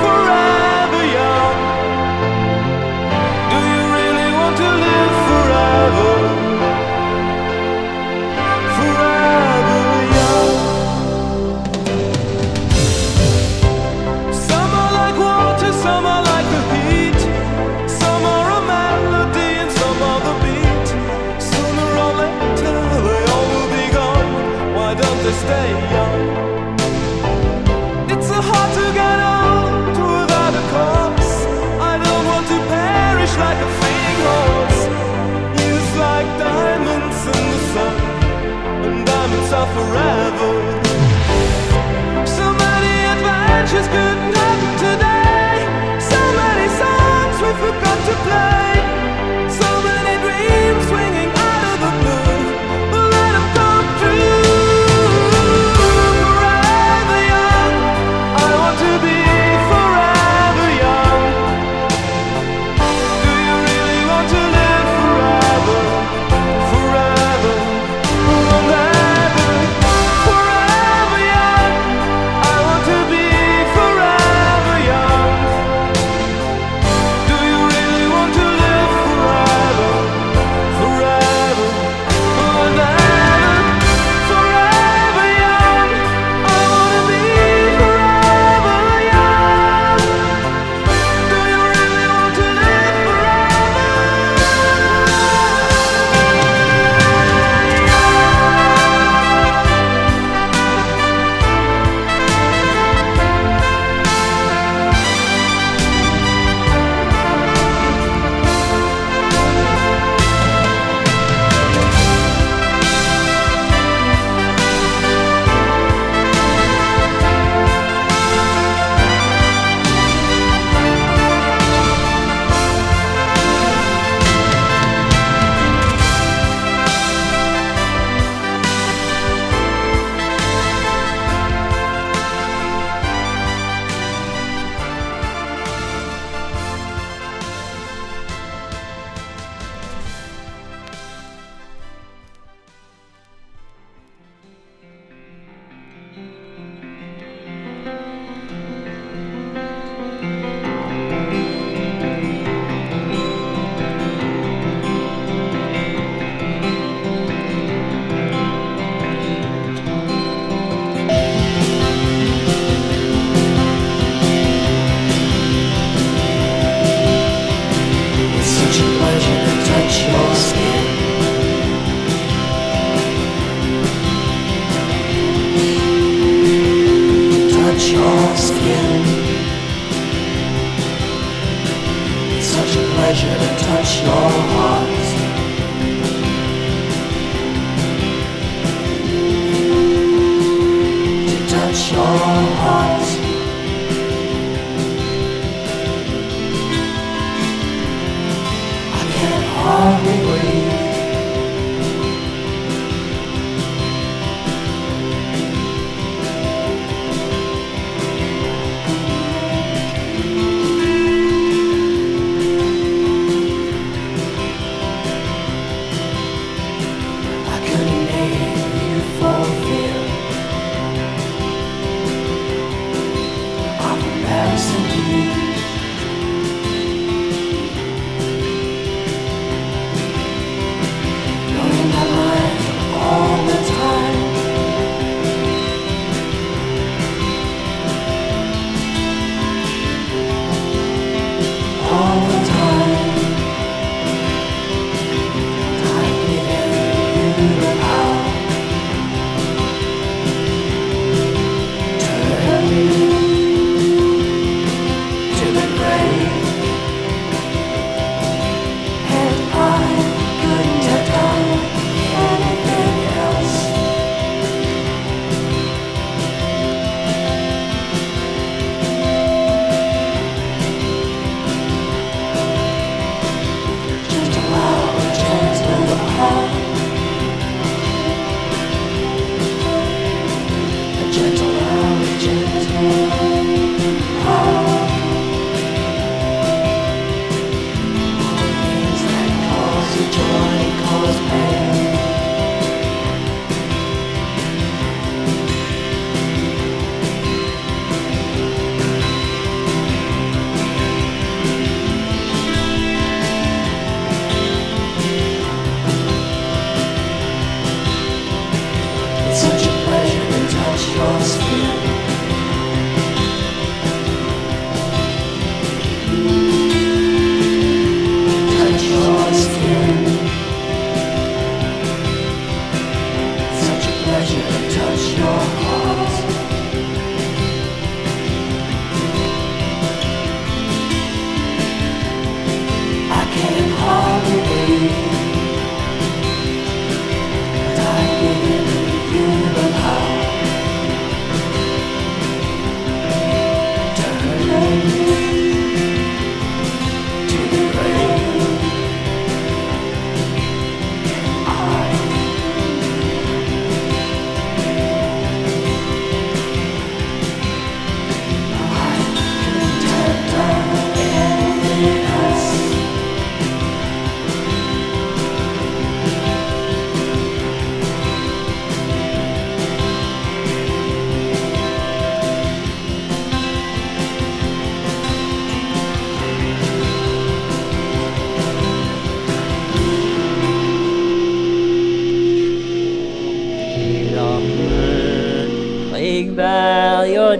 forever young. Do you really want to live forever? Forever young. Some are like water, some are like the heat. Some are a melody and some are the beat. Sooner or later they all will be gone. Why don't they stay young? Hard to get out without a cause. I don't want to perish like a fleeing horse. Used like diamonds in the sun, and diamonds are forever. So many adventures couldn't happen today. So many songs we forgot to play. So many dreams swinging out of the blue. But let them come true.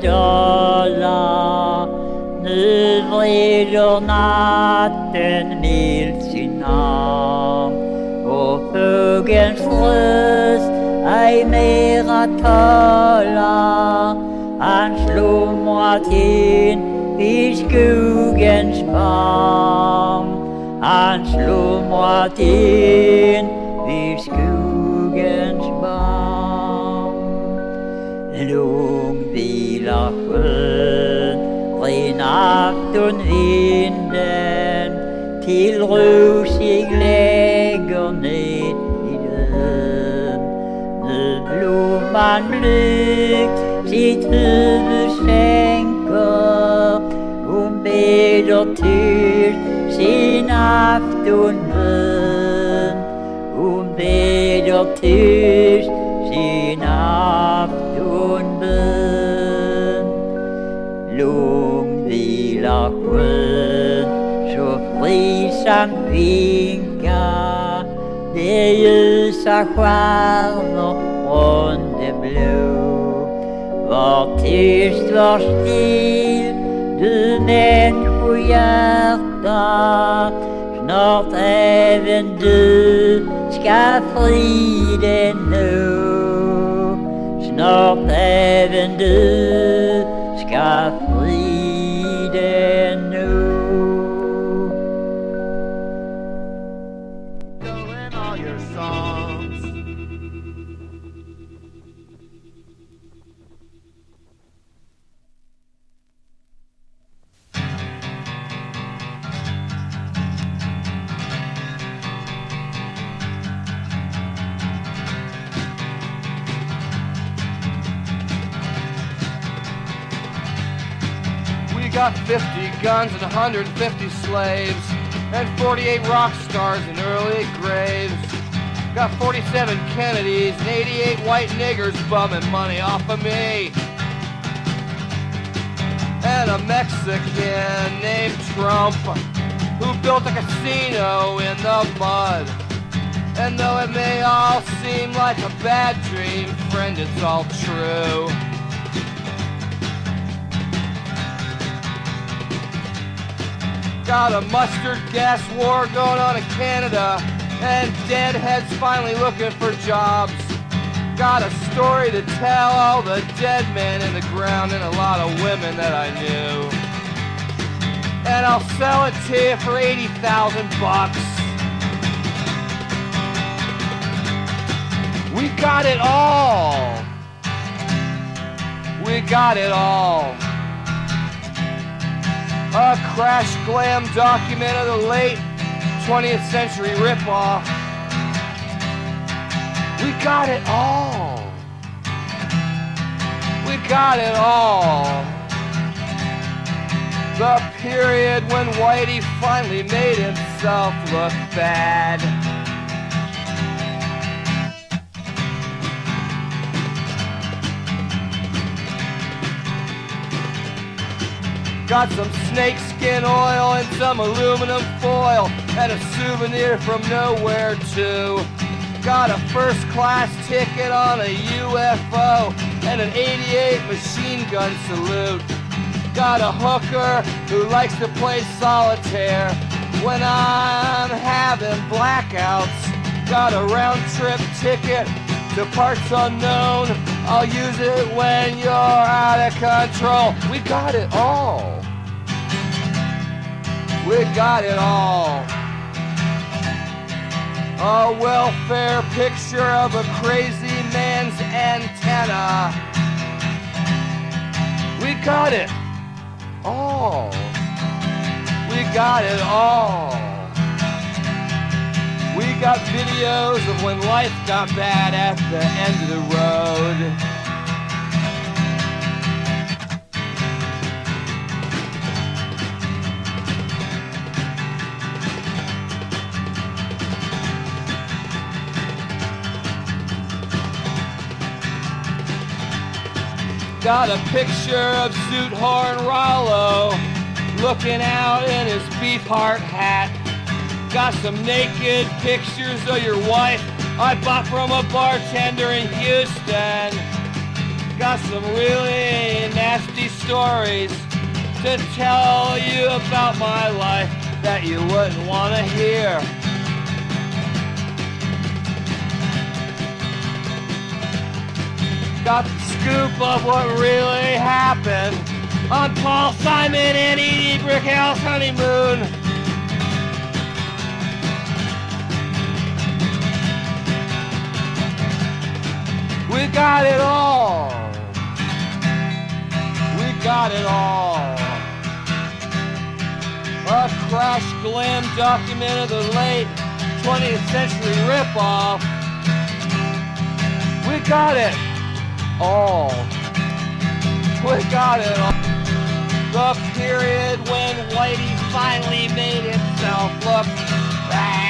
skala. Nu vrider natten milt sin arm, och fågelns röst ej mera tala. Han slumrat in i skogens barm, han slumrat in i skogens barm. Lugn vilar sjön, ren aftonvinden till rosig lägger ned i dön. Nu blomman blygt sitt huvud sänker, hon beder till sin aftonbön, hon beder till sin aftonbön. Lång vilar sjön, så frisamt vinkar de ljusa stjärnor från det blå. Var tyst, var still, du människohjärta, snart även du ska friden nå, snart även du ska friden nå. Got fifty guns and one hundred fifty slaves, and forty-eight rock stars in early graves. Got forty-seven Kennedys and eighty-eight white niggers bumming money off of me, and a Mexican named Trump who built a casino in the mud. And though it may all seem like a bad dream, friend, it's all true. Got a mustard gas war going on in Canada, and deadheads finally looking for jobs. Got a story to tell all the dead men in the ground, and a lot of women that I knew. And I'll sell it to you for eighty thousand bucks. We got it all. We got it all. A crash glam document of the late twentieth century ripoff. We got it all. We got it all. The period when Whitey finally made himself look bad. Got some snakeskin oil and some aluminum foil, and a souvenir from nowhere too. Got a first class ticket on a U F O and an eighty-eight machine gun salute. Got a hooker who likes to play solitaire when I'm having blackouts. Got a round trip ticket to parts unknown. I'll use it when you're out of control. We got it all. We got it all. A welfare picture of a crazy man's antenna. We got it all. We got it all. We got videos of when life got bad at the end of the road. Got a picture of Zoot Horn Rollo looking out in his beef heart hat. Got some naked pictures of your wife I bought from a bartender in Houston. got some really nasty stories to tell you about my life that you wouldn't want to hear. Got the scoop of what really happened on Paul Simon and Edie Brickell's honeymoon. We got it all. We got it all. A crash glam document of the late twentieth century ripoff. We got it all. We got it all. The period when Whitey finally made himself look bad.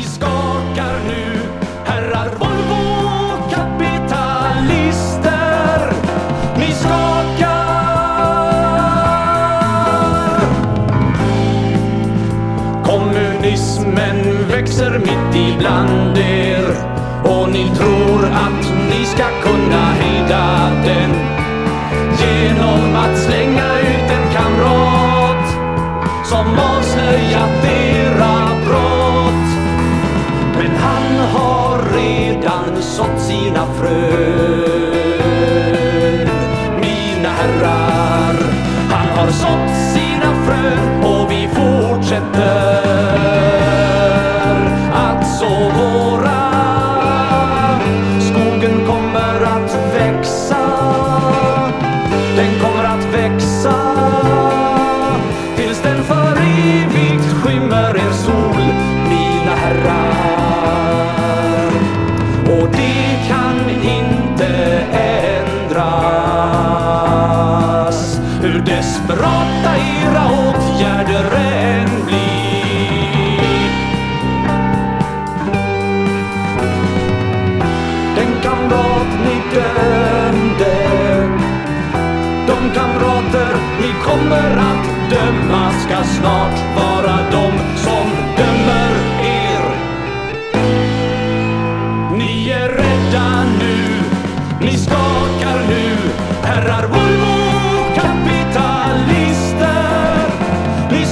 vi skakar nu. Herrar Volvo-kapitalister, ni skakar. Kommunismen växer mitt ibland er, och ni tror att ni ska kunna hejda den genom att slänga ut en kamrat som avslöjat era brott. Men han har redan sått sina frön, mina herrar. Han har sått sina frön och vi fortsätter att så våra. Skogen kommer att växa, den kommer att växa tills den för evigt skymmer er sol, mina herrar. Och det kan inte ändras, hur desperata era åtgärder än blir. De kamrater ni kommer att döma ska snart vara de som dömer er. Ni är rädda nu, ni skakar nu, herrar Volvo-kapitalister, ni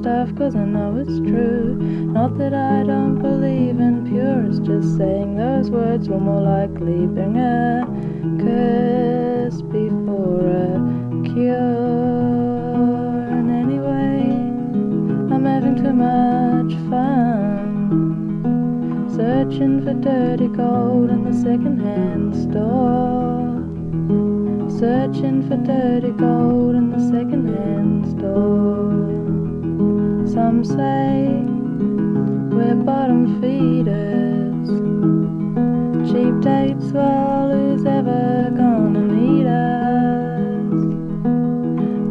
Stuff, 'cause I know it's true. Not that I don't believe in purest, just saying those words will more likely bring a curse before a cure. And anyway, I'm having too much fun searching for dirty gold in the second-hand store. Searching for dirty gold in the second-hand store. Some say we're bottom feeders. Cheap dates, well, who's ever gonna meet us?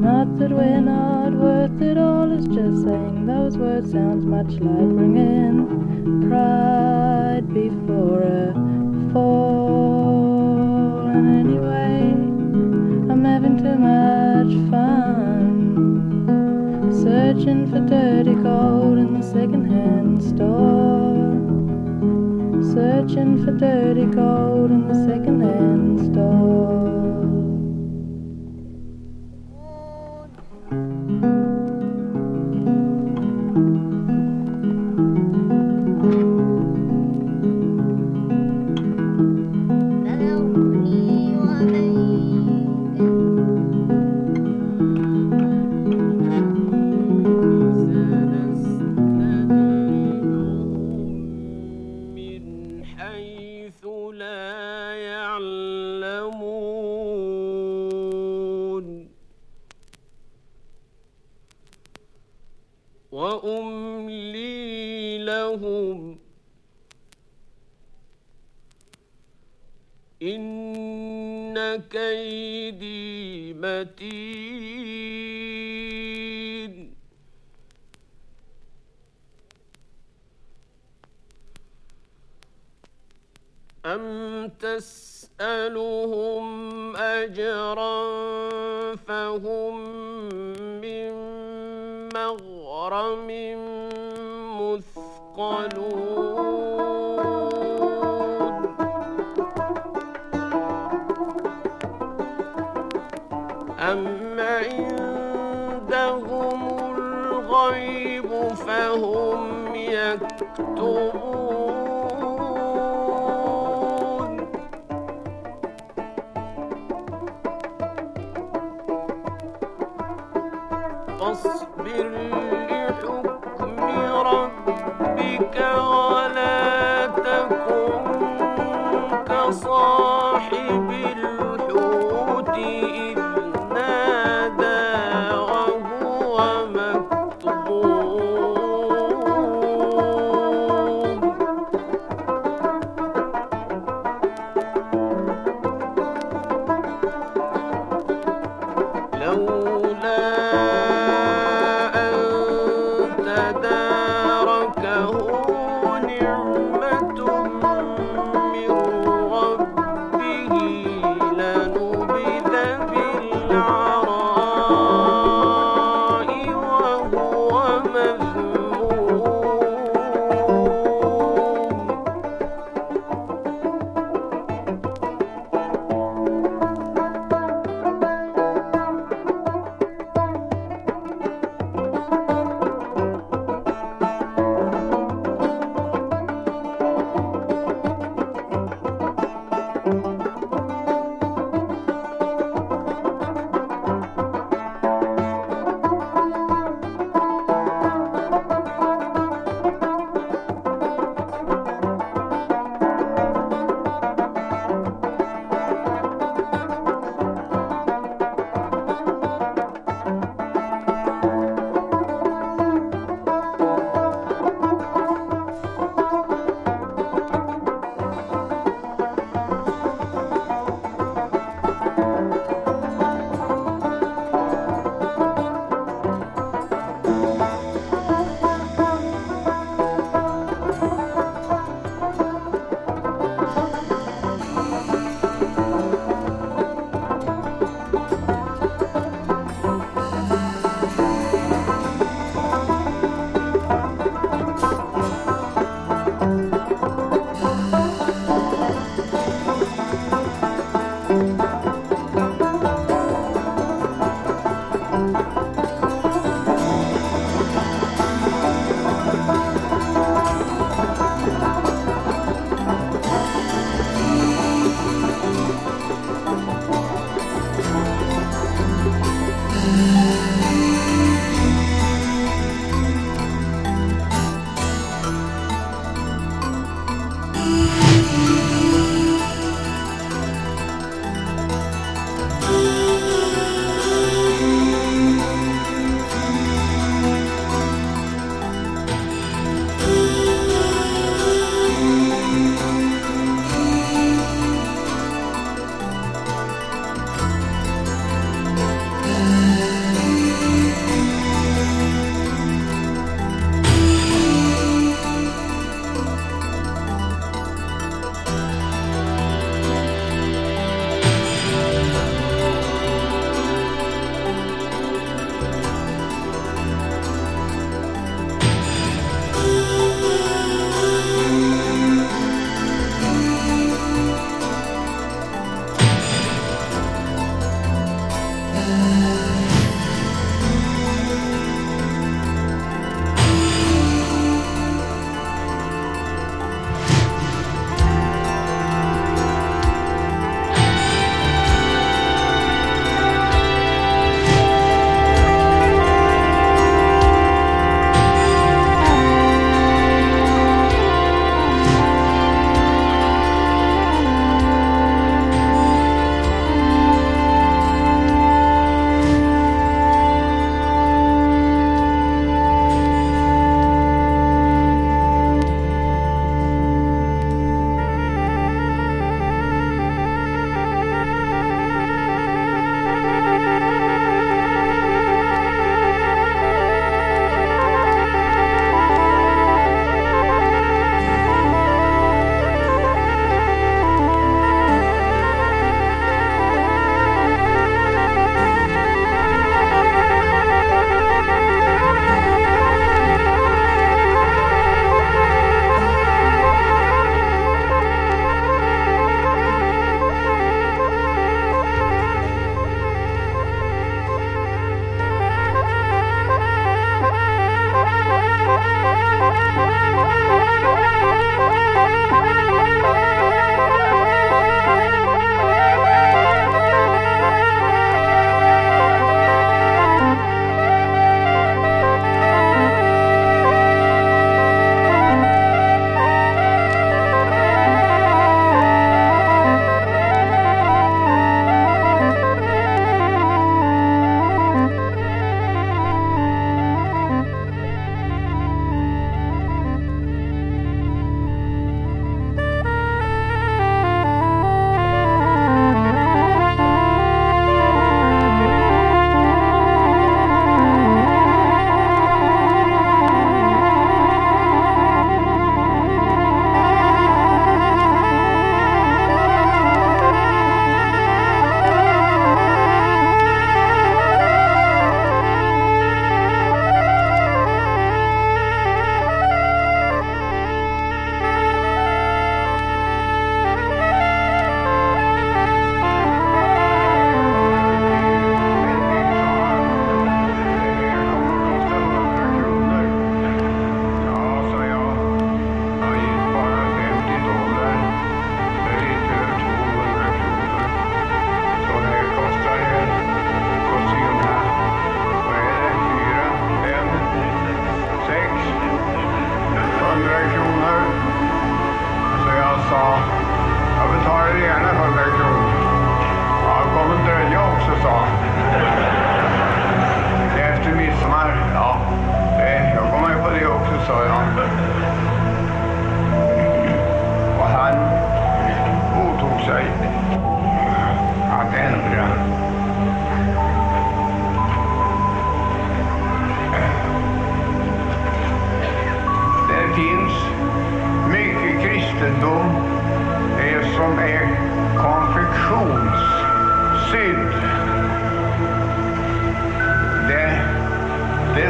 Not that we're not worth it all, it's just saying those words sounds much like bringing pride before a fall. And anyway, I'm having too much fun searching for dirty gold in the second-hand store, searching for dirty gold in the second-hand store.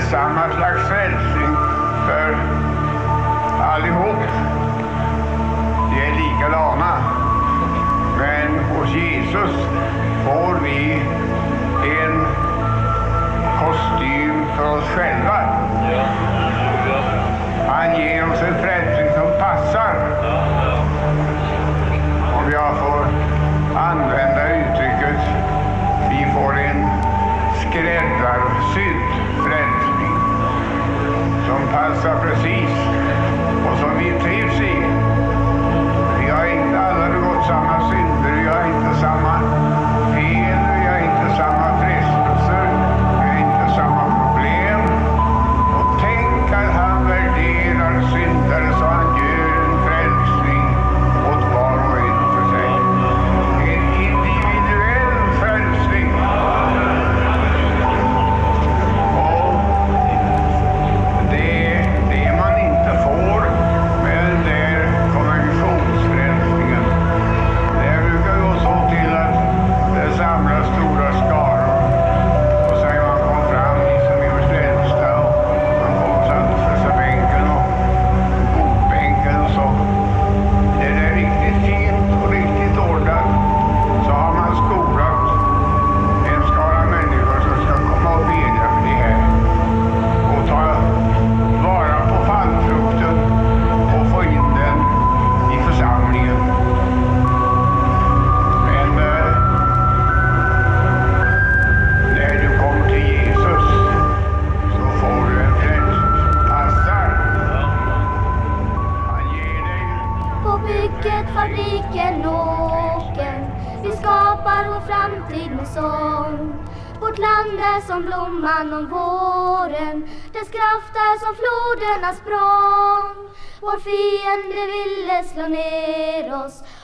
samma slags frälsning för allihop. Det är likadana. Men hos Jesus får vi en kostym för oss själva. Han ger oss en frälsning som passar. Om jag får använda uttrycket, vi får en skräddarsydd frälsning som passar precis och som vi trivs i. Vi har inte alla begått samma synder, vi har inte samma fel, vi har inte samma frestelser, vi har inte samma problem. Och tänk att han värderar syndare så han gör en frälsning åt var och en för sig. En individuell frälsning.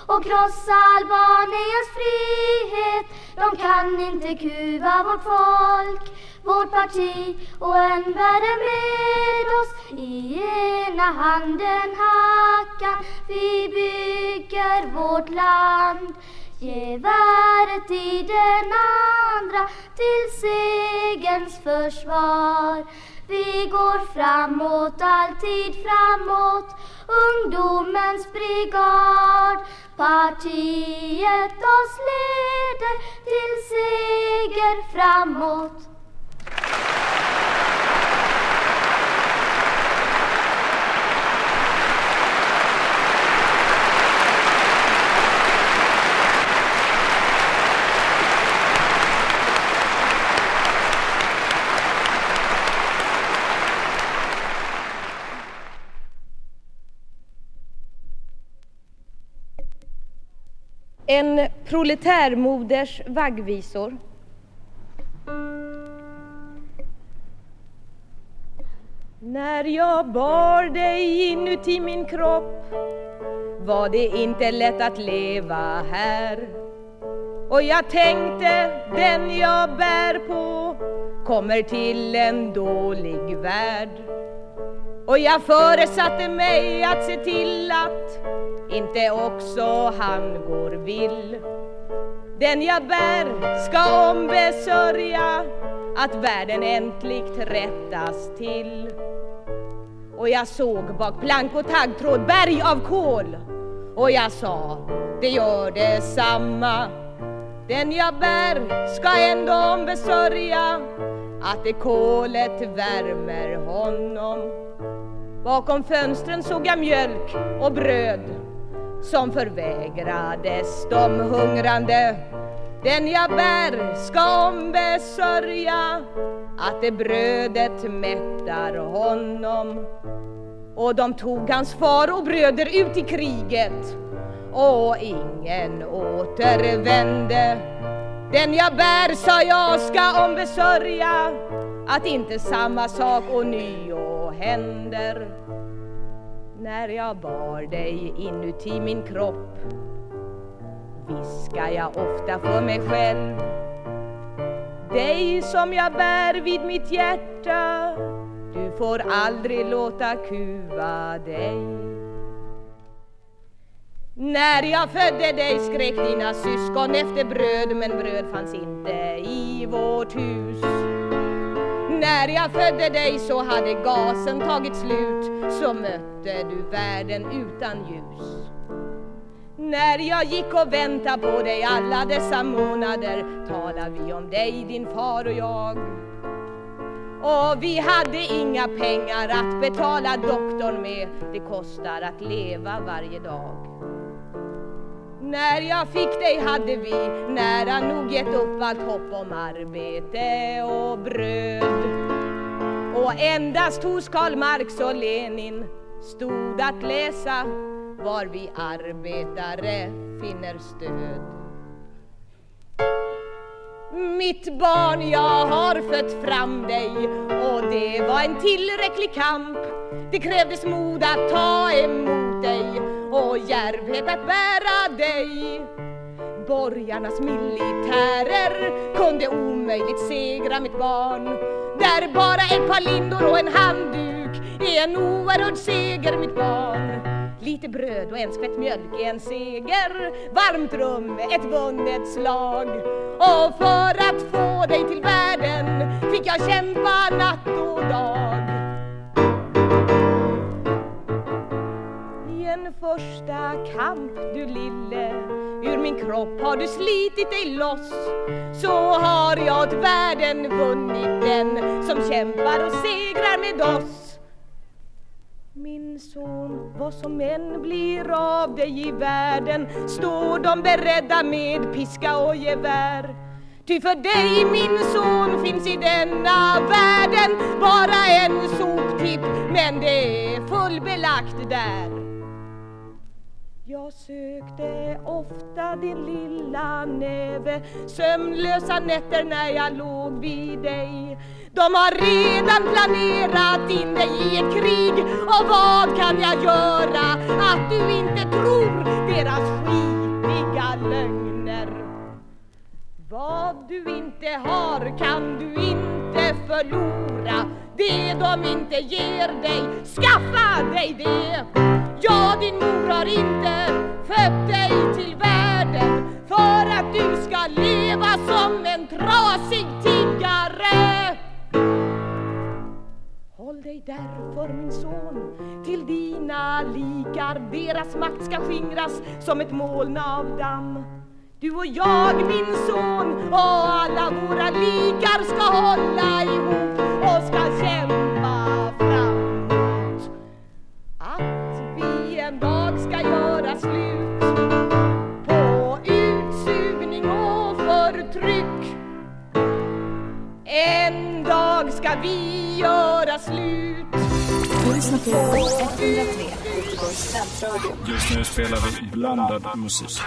Och krossa Albaniens frihet. De kan inte kuva vårt folk, vårt parti och en värde med oss. I ena handen hackan, vi bygger vårt land. Geväret i den andra till segerns försvar. Vi går framåt, alltid framåt, ungdomens brigad. Partiet oss leder till seger framåt. En proletärmoders vaggvisor. När jag bar dig inuti min kropp var det inte lätt att leva här. Och jag tänkte, den jag bär på kommer till en dålig värld. Och jag föresatte mig att se till att inte också han går vill. Den jag bär ska ombesörja att världen äntligt rättas till. Och jag såg bak plank och taggtråd berg av kol. Och jag sa, det gör detsamma. Den jag bär ska ändå ombesörja att det kolet värmer honom. Bakom fönstren såg jag mjölk och bröd som förvägrades de hungrande. Den jag bär ska ombesörja att det brödet mättar honom. Och de tog hans far och bröder ut i kriget, och ingen återvände. Den jag bär, sa jag, ska ombesörja att inte samma sak ånyo händer. När jag bar dig inuti min kropp viskar jag ofta för mig själv. Dig som jag bär vid mitt hjärta, du får aldrig låta kuva dig. När jag födde dig skrek dina syskon efter bröd, men bröd fanns inte i vårt hus. När jag födde dig så hade gasen tagit slut, så mötte du världen utan ljus. När jag gick och väntade på dig alla dessa månader, talar vi om dig, din far och jag. Och vi hade inga pengar att betala doktorn med, det kostar att leva varje dag. När jag fick dig hade vi nära nog gett upp allt hopp om arbete och bröd. Och endast hos Karl Marx och Lenin stod att läsa, var vi arbetare finner stöd. Mitt barn, jag har fött fram dig, och det var en tillräcklig kamp. Det krävdes mod att ta emot dig och djärvhet att bära dig. Borgarnas militärer kunde omöjligt segra mitt barn, där bara ett par lindor och en handduk är en oerhörd seger, mitt barn. Lite bröd och en skvätt mjölk är en seger, varmt rum, ett vunnet slag. Och för att få dig till världen fick jag kämpa natt och dag. I en första kamp, du lille, ur min kropp har du slitit dig loss. Så har jag åt världen vunnit den som kämpar och segrar med oss. Min son, vad som än blir av dig i världen, står de beredda med piska och gevär. Ty för dig, min son, finns i denna världen bara en soptipp, men det är fullbelagt där. Jag sökte ofta din lilla näve, sömnlösa nätter när jag låg vid dig. De har redan planerat in dig i ett krig, och vad kan jag göra att du inte tror deras skitiga lögner? Vad du inte har kan du inte förlora, det de inte ger dig, skaffa dig det. Ja, din mor har inte fött dig till världen för att du ska leva som en trasig tiggare. Håll dig därför, min son, till dina likar, deras makt ska skingras som ett moln av damm. Du och jag, min son, och alla våra likar ska hålla ihop och ska kämpa framåt. Att vi en dag ska göra slut på utsugning och förtryck. En dag ska vi göra slut. Just nu spelar vi blandad musik.